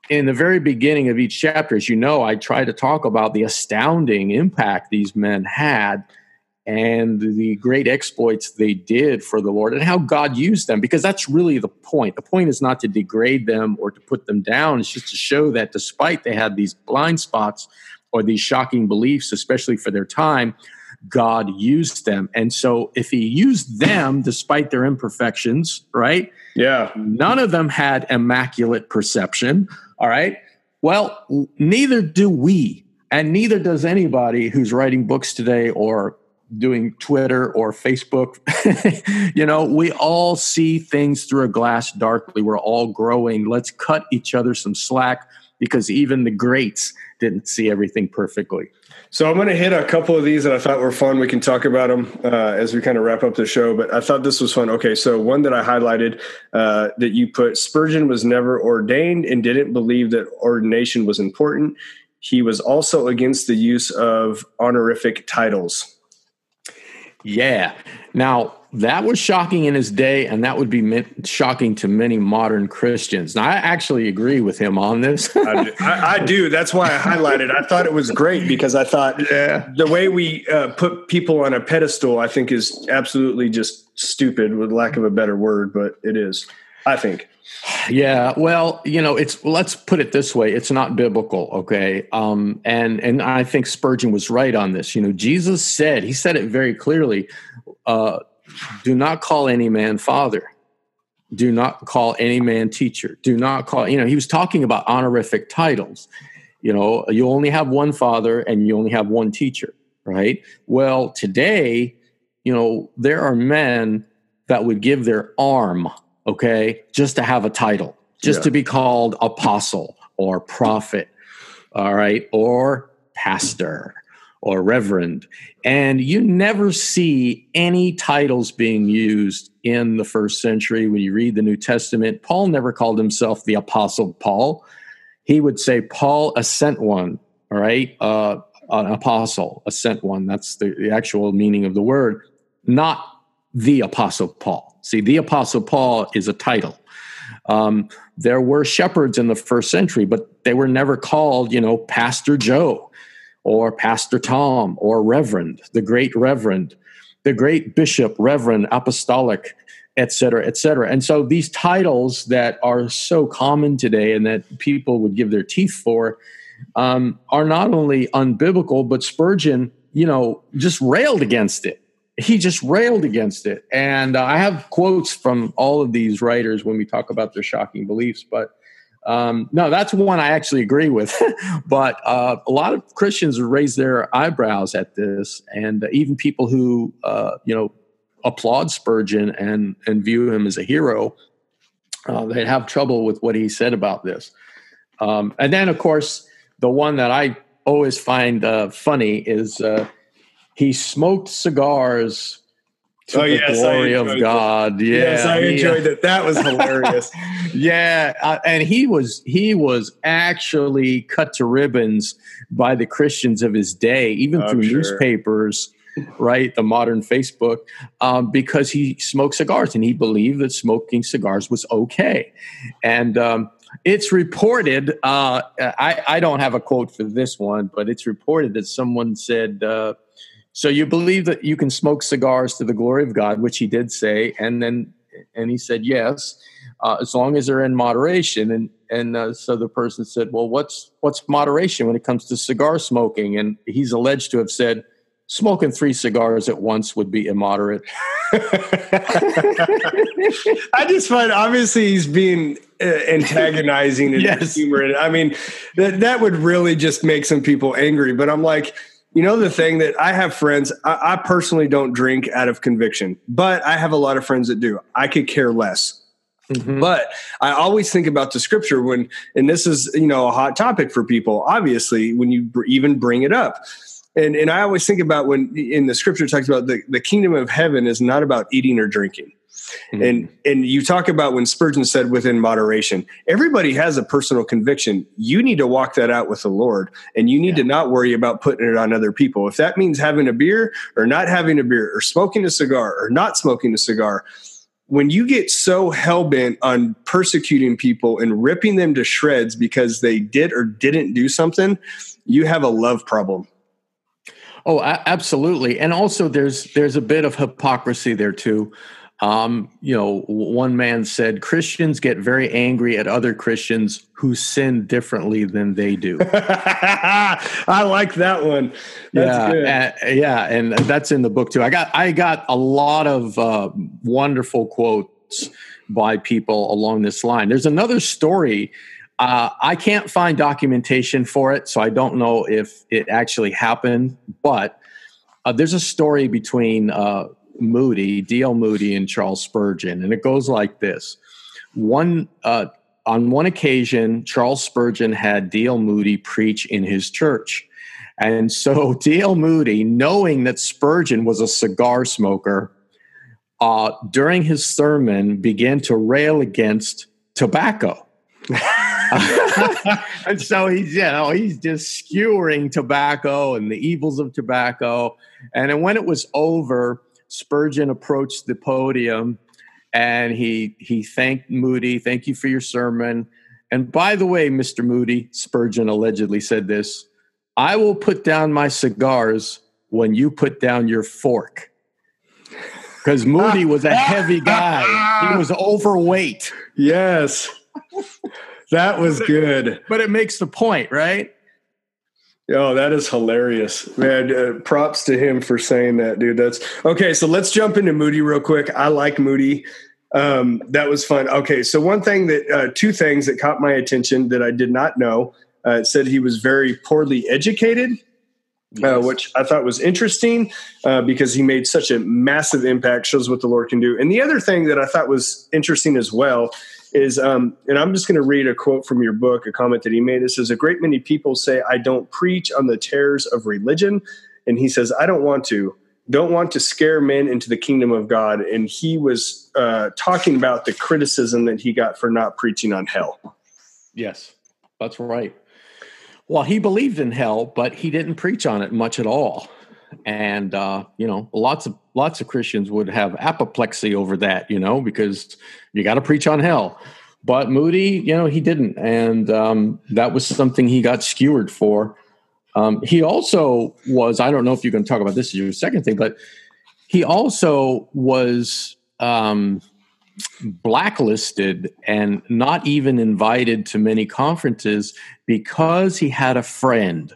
in the very beginning of each chapter, as you know, I try to talk about the astounding impact these men had and the great exploits they did for the Lord and how God used them, because that's really the point. The point is not to degrade them or to put them down. It's just to show that despite they had these blind spots or these shocking beliefs, especially for their time, God used them. And so if he used them despite their imperfections, right? Yeah. None of them had immaculate perception, all right? Well, neither do we, and neither does anybody who's writing books today or doing Twitter or Facebook. You know, we all see things through a glass darkly. We're all growing. Let's cut each other some slack, because even the greats didn't see everything perfectly. So I'm going to hit a couple of these that I thought were fun. We can talk about them uh, as we kind of wrap up the show, but I thought this was fun. Okay, so one that I highlighted uh, that you put, Spurgeon was never ordained and didn't believe that ordination was important. He was also against the use of honorific titles. Yeah. Now, that was shocking in his day, and that would be shocking to many modern Christians. Now, I actually agree with him on this. I, do. I, I do. That's why I highlighted. I thought it was great, because I thought yeah. the way we uh, put people on a pedestal, I think, is absolutely just stupid, with lack of a better word, but it is, I think. Yeah, well, you know, it's let's put it this way. It's not biblical, okay? Um, and and I think Spurgeon was right on this. You know, Jesus said, he said it very clearly, uh, do not call any man father. Do not call any man teacher. Do not call, you know, he was talking about honorific titles. You know, you only have one father and you only have one teacher, right? Well, today, you know, there are men that would give their arm, okay, just to have a title, just yeah. to be called apostle or prophet, all right, or pastor or reverend. And you never see any titles being used in the first century. When you read the New Testament, Paul never called himself the Apostle Paul. He would say Paul, a sent one, all right, uh, an apostle, a sent one. That's the, the actual meaning of the word, not the Apostle Paul. See, the Apostle Paul is a title. Um, there were shepherds in the first century, but they were never called, you know, Pastor Joe or Pastor Tom or Reverend, the great Reverend, the great Bishop, Reverend, Apostolic, et cetera, et cetera. And so these titles that are so common today and that people would give their teeth for um, are not only unbiblical, but Spurgeon, you know, just railed against it. He just railed against it. And uh, I have quotes from all of these writers when we talk about their shocking beliefs. But um, no, that's one I actually agree with. But uh, a lot of Christians raise their eyebrows at this. And uh, even people who, uh, you know, applaud Spurgeon and, and view him as a hero uh, they'd have trouble with what he said about this. Um, and then, of course, the one that I always find uh, funny is uh, he smoked cigars to oh, the yes, glory of God. That. Yeah, yes, I he, enjoyed that. That was hilarious. yeah, uh, and he was he was actually cut to ribbons by the Christians of his day, even I'm through sure. newspapers, right? The modern Facebook, um, because he smoked cigars and he believed that smoking cigars was okay. And um, it's reported, uh, I, I don't have a quote for this one, but it's reported that someone said, uh, so you believe that you can smoke cigars to the glory of God, which he did say, and then and he said yes, uh, as long as they're in moderation. And and uh, so the person said, well, what's what's moderation when it comes to cigar smoking? And he's alleged to have said, smoking three cigars at once would be immoderate. I just find obviously he's being antagonizing and yes. humorous. I mean, that that would really just make some people angry. But I'm like, you know, the thing that I have friends, I, I personally don't drink out of conviction, but I have a lot of friends that do. I could care less. Mm-hmm. But I always think about the scripture when, and this is, you know, a hot topic for people, obviously, when you br- even bring it up. And and I always think about when in the scripture it talks about the, the kingdom of heaven is not about eating or drinking. Mm-hmm. And and you talk about when Spurgeon said within moderation, everybody has a personal conviction. You need to walk that out with the Lord, and you need yeah. to not worry about putting it on other people. If that means having a beer or not having a beer or smoking a cigar or not smoking a cigar, when you get so hell-bent on persecuting people and ripping them to shreds because they did or didn't do something, you have a love problem. Oh, absolutely. And also there's there's a bit of hypocrisy there too. Um, you know, one man said, Christians get very angry at other Christians who sin differently than they do. I like that one. That's yeah, good. And, yeah, and that's in the book too. I got I got a lot of uh, wonderful quotes by people along this line. There's another story. Uh, I can't find documentation for it, so I don't know if it actually happened, but uh, there's a story between uh, Moody, D L Moody, and Charles Spurgeon, and it goes like this. One uh, on one occasion, Charles Spurgeon had D L Moody preach in his church, and so D L Moody, knowing that Spurgeon was a cigar smoker, uh, during his sermon began to rail against tobacco. And so he's, you know, he's just skewering tobacco and the evils of tobacco. And then when it was over, Spurgeon approached the podium and he he thanked Moody. Thank you for your sermon. And by the way, Mister Moody, Spurgeon allegedly said this, I will put down my cigars when you put down your fork. Because Moody was a heavy guy. He was overweight. Yes. That was good. But it makes the point, right? Oh, that is hilarious. Man, uh, props to him for saying that, dude. That's okay. So let's jump into Moody real quick. I like Moody. Um, that was fun. Okay. So one thing that, uh, two things that caught my attention that I did not know, uh, it said he was very poorly educated, yes. uh, which I thought was interesting uh, because he made such a massive impact, shows what the Lord can do. And the other thing that I thought was interesting as well is, um, and I'm just going to read a quote from your book, a comment that he made. It says, a great many people say, I don't preach on the terrors of religion. And he says, I don't want to, don't want to scare men into the kingdom of God. And he was uh, talking about the criticism that he got for not preaching on hell. Yes, that's right. Well, he believed in hell, but he didn't preach on it much at all. And, uh, you know, lots of lots of Christians would have apoplexy over that, you know, because you got to preach on hell. But Moody, you know, he didn't. And um, that was something he got skewered for. Um, he also was, I don't know if you're going to talk about this as your second thing, but he also was um, blacklisted and not even invited to many conferences because he had a friend.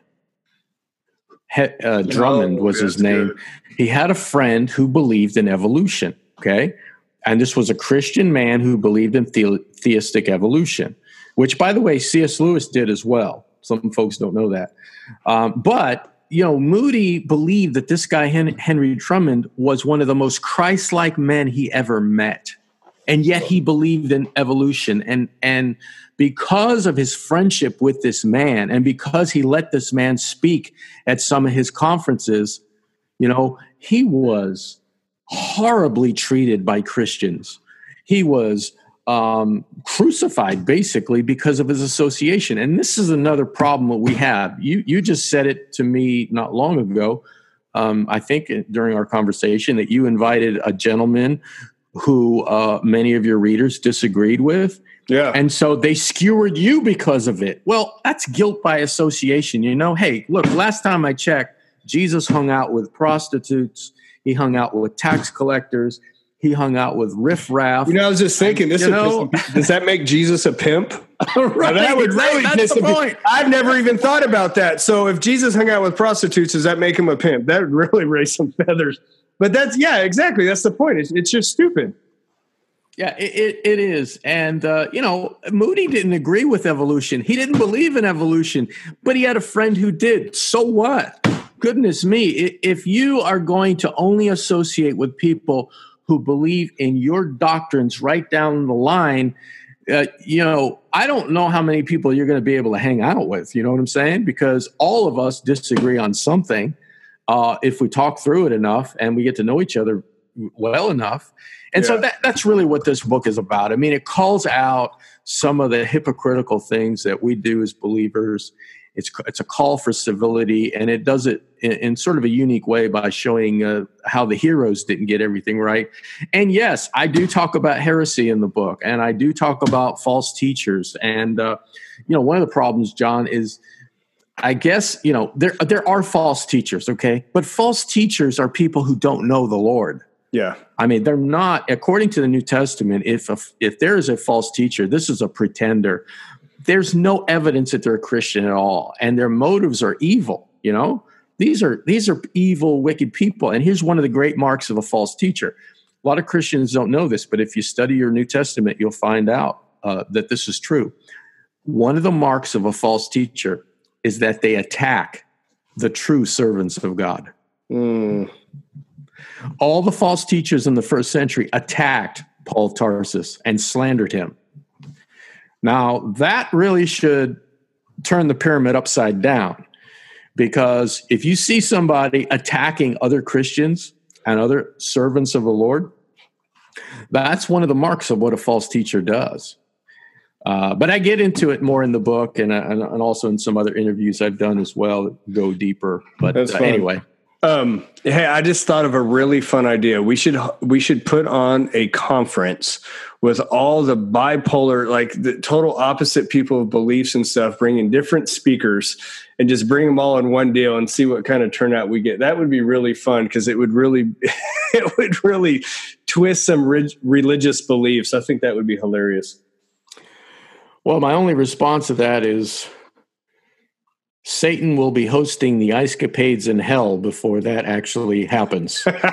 He, uh, Drummond was his name. He had a friend who believed in evolution, okay? And this was a Christian man who believed in the- theistic evolution, which, by the way, C S Lewis did as well. Some folks don't know that. Um, but, you know, Moody believed that this guy, Hen- Henry Drummond, was one of the most Christ-like men he ever met. And yet he believed in evolution. And, and because of his friendship with this man, and because he let this man speak at some of his conferences, you know, he was horribly treated by Christians. He was um, crucified, basically, because of his association. And this is another problem that we have. You, you just said it to me not long ago, um, I think during our conversation, that you invited a gentleman who uh, many of your readers disagreed with. Yeah. And so they skewered you because of it. Well, that's guilt by association. You know, hey, look, last time I checked, Jesus hung out with prostitutes. He hung out with tax collectors. He hung out with riffraff. You know, I was just thinking, this is, know, does that make Jesus a pimp? Right, that would really that's piss the point. I've never even thought about that. So if Jesus hung out with prostitutes, does that make him a pimp? That would really raise some feathers. But that's, yeah, exactly. That's the point. It's, it's just stupid. Yeah, it, it is. And, uh, you know, Moody didn't agree with evolution. He didn't believe in evolution, but he had a friend who did. So what? Goodness me. If you are going to only associate with people who believe in your doctrines right down the line, uh, you know, I don't know how many people you're going to be able to hang out with. You know what I'm saying? Because all of us disagree on something. Uh, if we talk through it enough and we get to know each other well enough. And yeah. so that, that's really what this book is about. I mean, it calls out some of the hypocritical things that we do as believers. It's it's a call for civility, and it does it in, in sort of a unique way by showing uh, how the heroes didn't get everything right. And yes, I do talk about heresy in the book, and I do talk about false teachers. And, uh, you know, one of the problems, John, is I guess, you know, there there are false teachers, okay? But false teachers are people who don't know the Lord. Yeah. I mean, they're not, according to the New Testament, if a, if there is a false teacher, this is a pretender. There's no evidence that they're a Christian at all, and their motives are evil, you know? These are these are evil, wicked people, and here's one of the great marks of a false teacher. A lot of Christians don't know this, but if you study your New Testament, you'll find out uh, that this is true. One of the marks of a false teacher is that they attack the true servants of God. Mm. All the false teachers in the first century attacked Paul of Tarsus and slandered him. Now, that really should turn the pyramid upside down, because if you see somebody attacking other Christians and other servants of the Lord, that's one of the marks of what a false teacher does. Uh, but I get into it more in the book, and, and and also in some other interviews I've done as well. Go deeper, but uh, anyway. Um, hey, I just thought of a really fun idea. We should we should put on a conference with all the bipolar, like the total opposite people of beliefs and stuff, bringing different speakers and just bring them all in one deal and see what kind of turnout we get. That would be really fun, because it would really it would really twist some re- religious beliefs. I think that would be hilarious. Well, my only response to that is Satan will be hosting the escapades in hell before that actually happens. hey,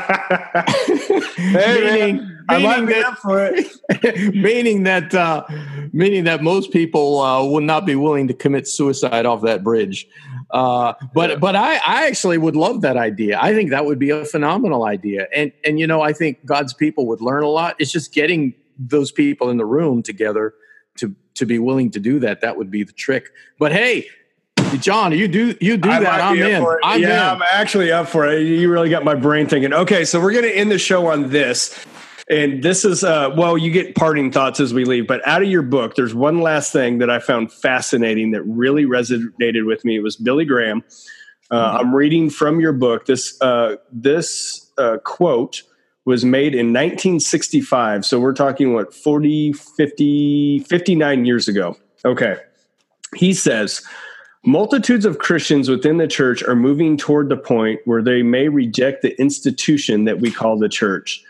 meaning, meaning, I might be up for it. meaning that uh, meaning that most people uh, will not be willing to commit suicide off that bridge. Uh, but yeah. but I, I actually would love that idea. I think that would be a phenomenal idea. And and you know, I think God's people would learn a lot. It's just getting those people in the room together to to be willing to do that. That would be the trick. But hey, John, you do you do I that, I'm in. I'm yeah, in. I'm actually up for it. You really got my brain thinking. Okay, so we're going to end the show on this. And this is, uh, well, you get parting thoughts as we leave. But out of your book, there's one last thing that I found fascinating that really resonated with me. It was Billy Graham. Uh, mm-hmm. I'm reading from your book. This, uh, this uh, quote was made in nineteen sixty-five. So we're talking, what, forty, fifty, fifty-nine years ago. Okay. He says, multitudes of Christians within the church are moving toward the point where they may reject the institution that we call the church.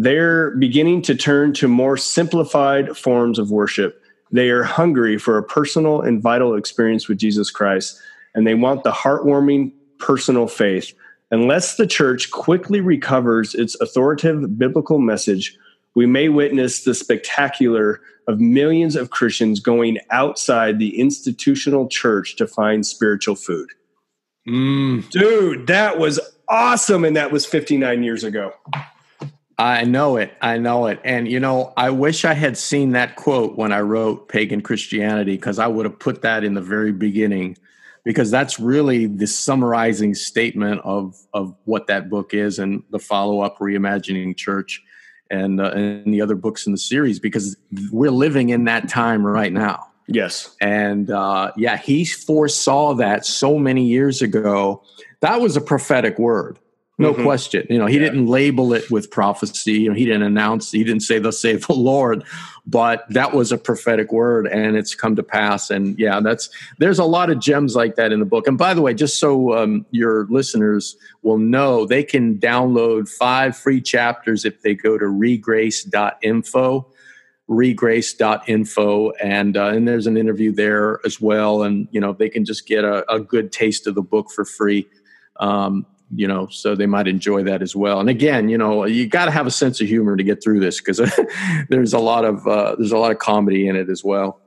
They're beginning to turn to more simplified forms of worship. They are hungry for a personal and vital experience with Jesus Christ, and they want the heartwarming personal faith. Unless the church quickly recovers its authoritative biblical message, we may witness the spectacular of millions of Christians going outside the institutional church to find spiritual food. Mm. Dude, that was awesome. And that was fifty-nine years ago. I know it. I know it. And, you know, I wish I had seen that quote when I wrote Pagan Christianity, because I would have put that in the very beginning, because that's really the summarizing statement of, of what that book is, and the follow-up Reimagining Church and, uh, and the other books in the series, because we're living in that time right now. Yes. And uh, yeah, he foresaw that so many years ago. That was a prophetic word. No mm-hmm. question. You know, he yeah. didn't label it with prophecy. You know, he didn't announce, he didn't say, thus saith the Lord, but that was a prophetic word, and it's come to pass. And yeah, that's, there's a lot of gems like that in the book. And by the way, just so um, your listeners will know, they can download five free chapters if they go to regrace dot info. regrace dot info, and uh, and there's an interview there as well, and you know they can just get a, a good taste of the book for free, um, you know, so they might enjoy that as well. And again, you know, you got to have a sense of humor to get through this, because there's a lot of uh, there's a lot of comedy in it as well.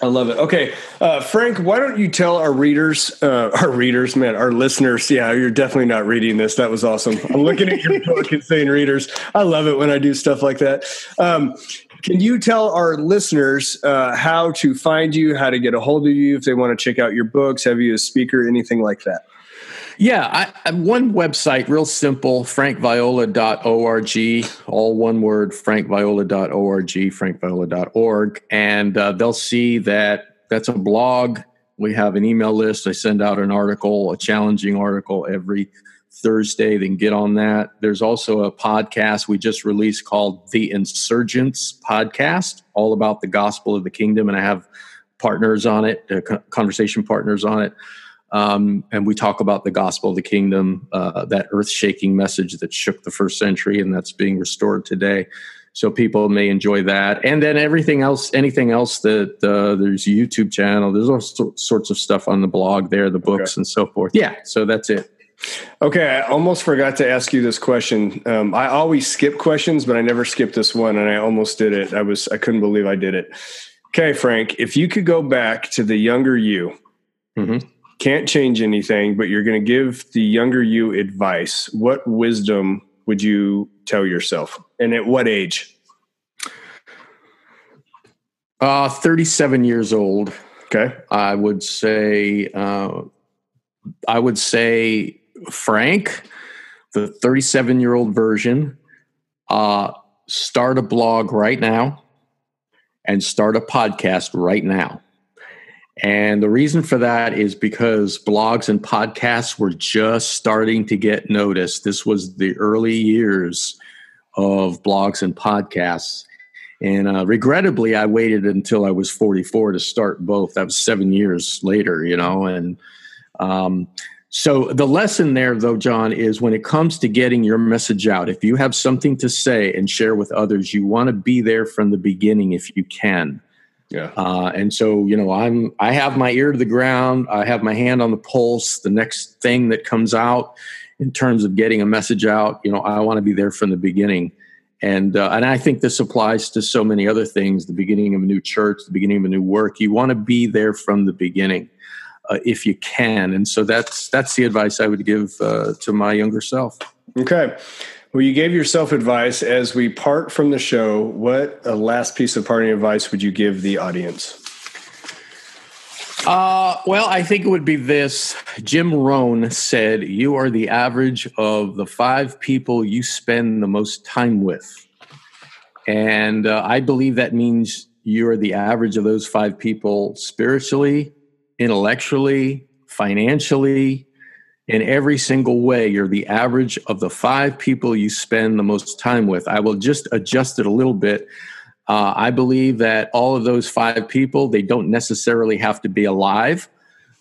I love it. Okay, uh, Frank, why don't you tell our readers, uh, our readers, man, our listeners? Yeah, you're definitely not reading this. That was awesome. I'm looking at your book and saying readers. I love it when I do stuff like that. Um, Can you tell our listeners uh, how to find you, how to get a hold of you, if they want to check out your books, have you as a speaker, anything like that? Yeah, I, one website, real simple, frank viola dot org, all one word, frank viola dot org, frank viola dot org, and uh, they'll see that that's a blog. We have an email list. I send out an article, a challenging article every Thursday. They can get on that. There's also a podcast we just released called The Insurgents Podcast, all about the gospel of the kingdom. And I have partners on it, uh, conversation partners on it. Um, and we talk about the gospel of the kingdom, uh, that earth-shaking message that shook the first century, and that's being restored today. So people may enjoy that. And then everything else, anything else that uh, there's a YouTube channel. There's all so- sorts of stuff on the blog there, the books okay. and so forth. Yeah, so that's it. Okay, I almost forgot to ask you this question. Um, I always skip questions, but I never skip this one, and I almost did it. I was I couldn't believe I did it. Okay, Frank, if you could go back to the younger you, mm-hmm. can't change anything, but you're going to give the younger you advice, what wisdom would you tell yourself, and at what age? Uh, thirty-seven years old. Okay. I would say, uh, I would say... Frank, the thirty-seven-year-old version, uh, start a blog right now and start a podcast right now. And the reason for that is because blogs and podcasts were just starting to get noticed. This was the early years of blogs and podcasts. And uh, regrettably, I waited until I was forty-four to start both. That was seven years later, you know, and um so the lesson there, though, John, is when it comes to getting your message out, if you have something to say and share with others, you want to be there from the beginning if you can. Yeah. Uh, and so, you know, I'm I have my ear to the ground. I have my hand on the pulse. The next thing that comes out in terms of getting a message out, you know, I want to be there from the beginning. And uh, and I think this applies to so many other things, the beginning of a new church, the beginning of a new work. You want to be there from the beginning. Uh, if you can. And so that's that's the advice I would give uh, to my younger self. Okay. Well, you gave yourself advice. As we part from the show, what a last piece of parting advice would you give the audience? Uh, well, I think it would be this. Jim Rohn said, "You are the average of the five people you spend the most time with." And uh, I believe that means you're the average of those five people spiritually, intellectually, financially, in every single way. You're the average of the five people you spend the most time with. I will just adjust it a little bit. Uh, I believe that all of those five people, they don't necessarily have to be alive.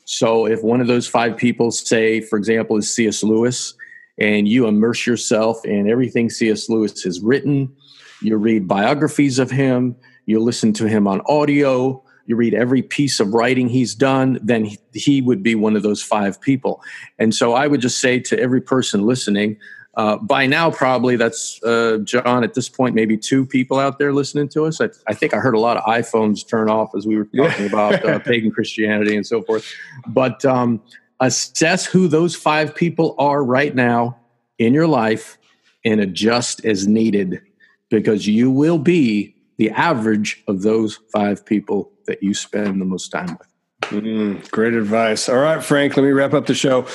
So if one of those five people, say, for example, is C S. Lewis, and you immerse yourself in everything C S. Lewis has written, you read biographies of him, you listen to him on audio, you read every piece of writing he's done, then he would be one of those five people. And so I would just say to every person listening, uh, by now probably that's, uh, John, at this point, maybe two people out there listening to us. I, I think I heard a lot of iPhones turn off as we were talking about uh, Pagan Christianity and so forth. But um, assess who those five people are right now in your life, and adjust as needed, because you will be the average of those five people that you spend the most time with. Mm, great advice. All right, Frank, let me wrap up the show.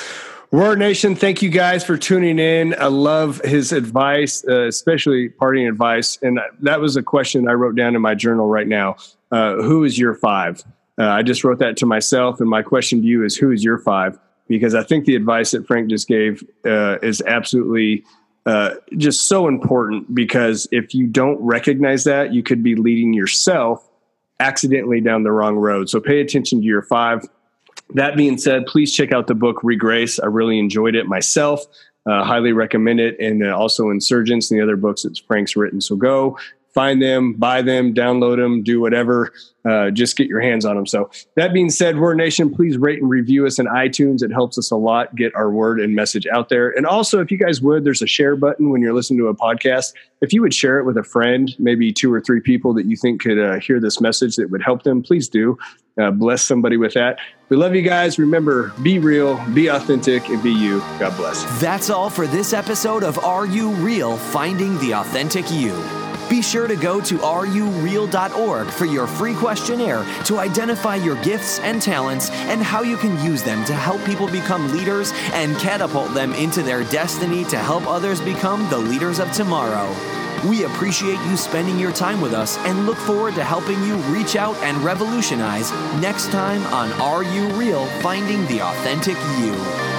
Roar Nation, thank you guys for tuning in. I love his advice, uh, especially parting advice. And that was a question I wrote down in my journal right now. Uh, who is your five? Uh, I just wrote that to myself. And my question to you is, who is your five? Because I think the advice that Frank just gave uh, is absolutely uh, just so important, because if you don't recognize that, you could be leading yourself accidentally down the wrong road. So pay attention to your five. That being said, please check out the book ReGRACE. I really enjoyed it myself. Uh, highly recommend it. And uh, also Insurgence and the other books that Frank's written. So go find them, buy them, download them, do whatever. Uh, just get your hands on them. So that being said, Roar Nation, please rate and review us in iTunes. It helps us a lot get our word and message out there. And also, if you guys would, there's a share button when you're listening to a podcast. If you would share it with a friend, maybe two or three people that you think could uh, hear this message that would help them, please do. Uh, bless somebody with that. We love you guys. Remember, be real, be authentic, and be you. God bless. That's all for this episode of Are You Real? Finding the Authentic You. Be sure to go to are you real dot org for your free questionnaire to identify your gifts and talents and how you can use them to help people become leaders and catapult them into their destiny to help others become the leaders of tomorrow. We appreciate you spending your time with us and look forward to helping you reach out and revolutionize next time on Are You Real? Finding the Authentic You.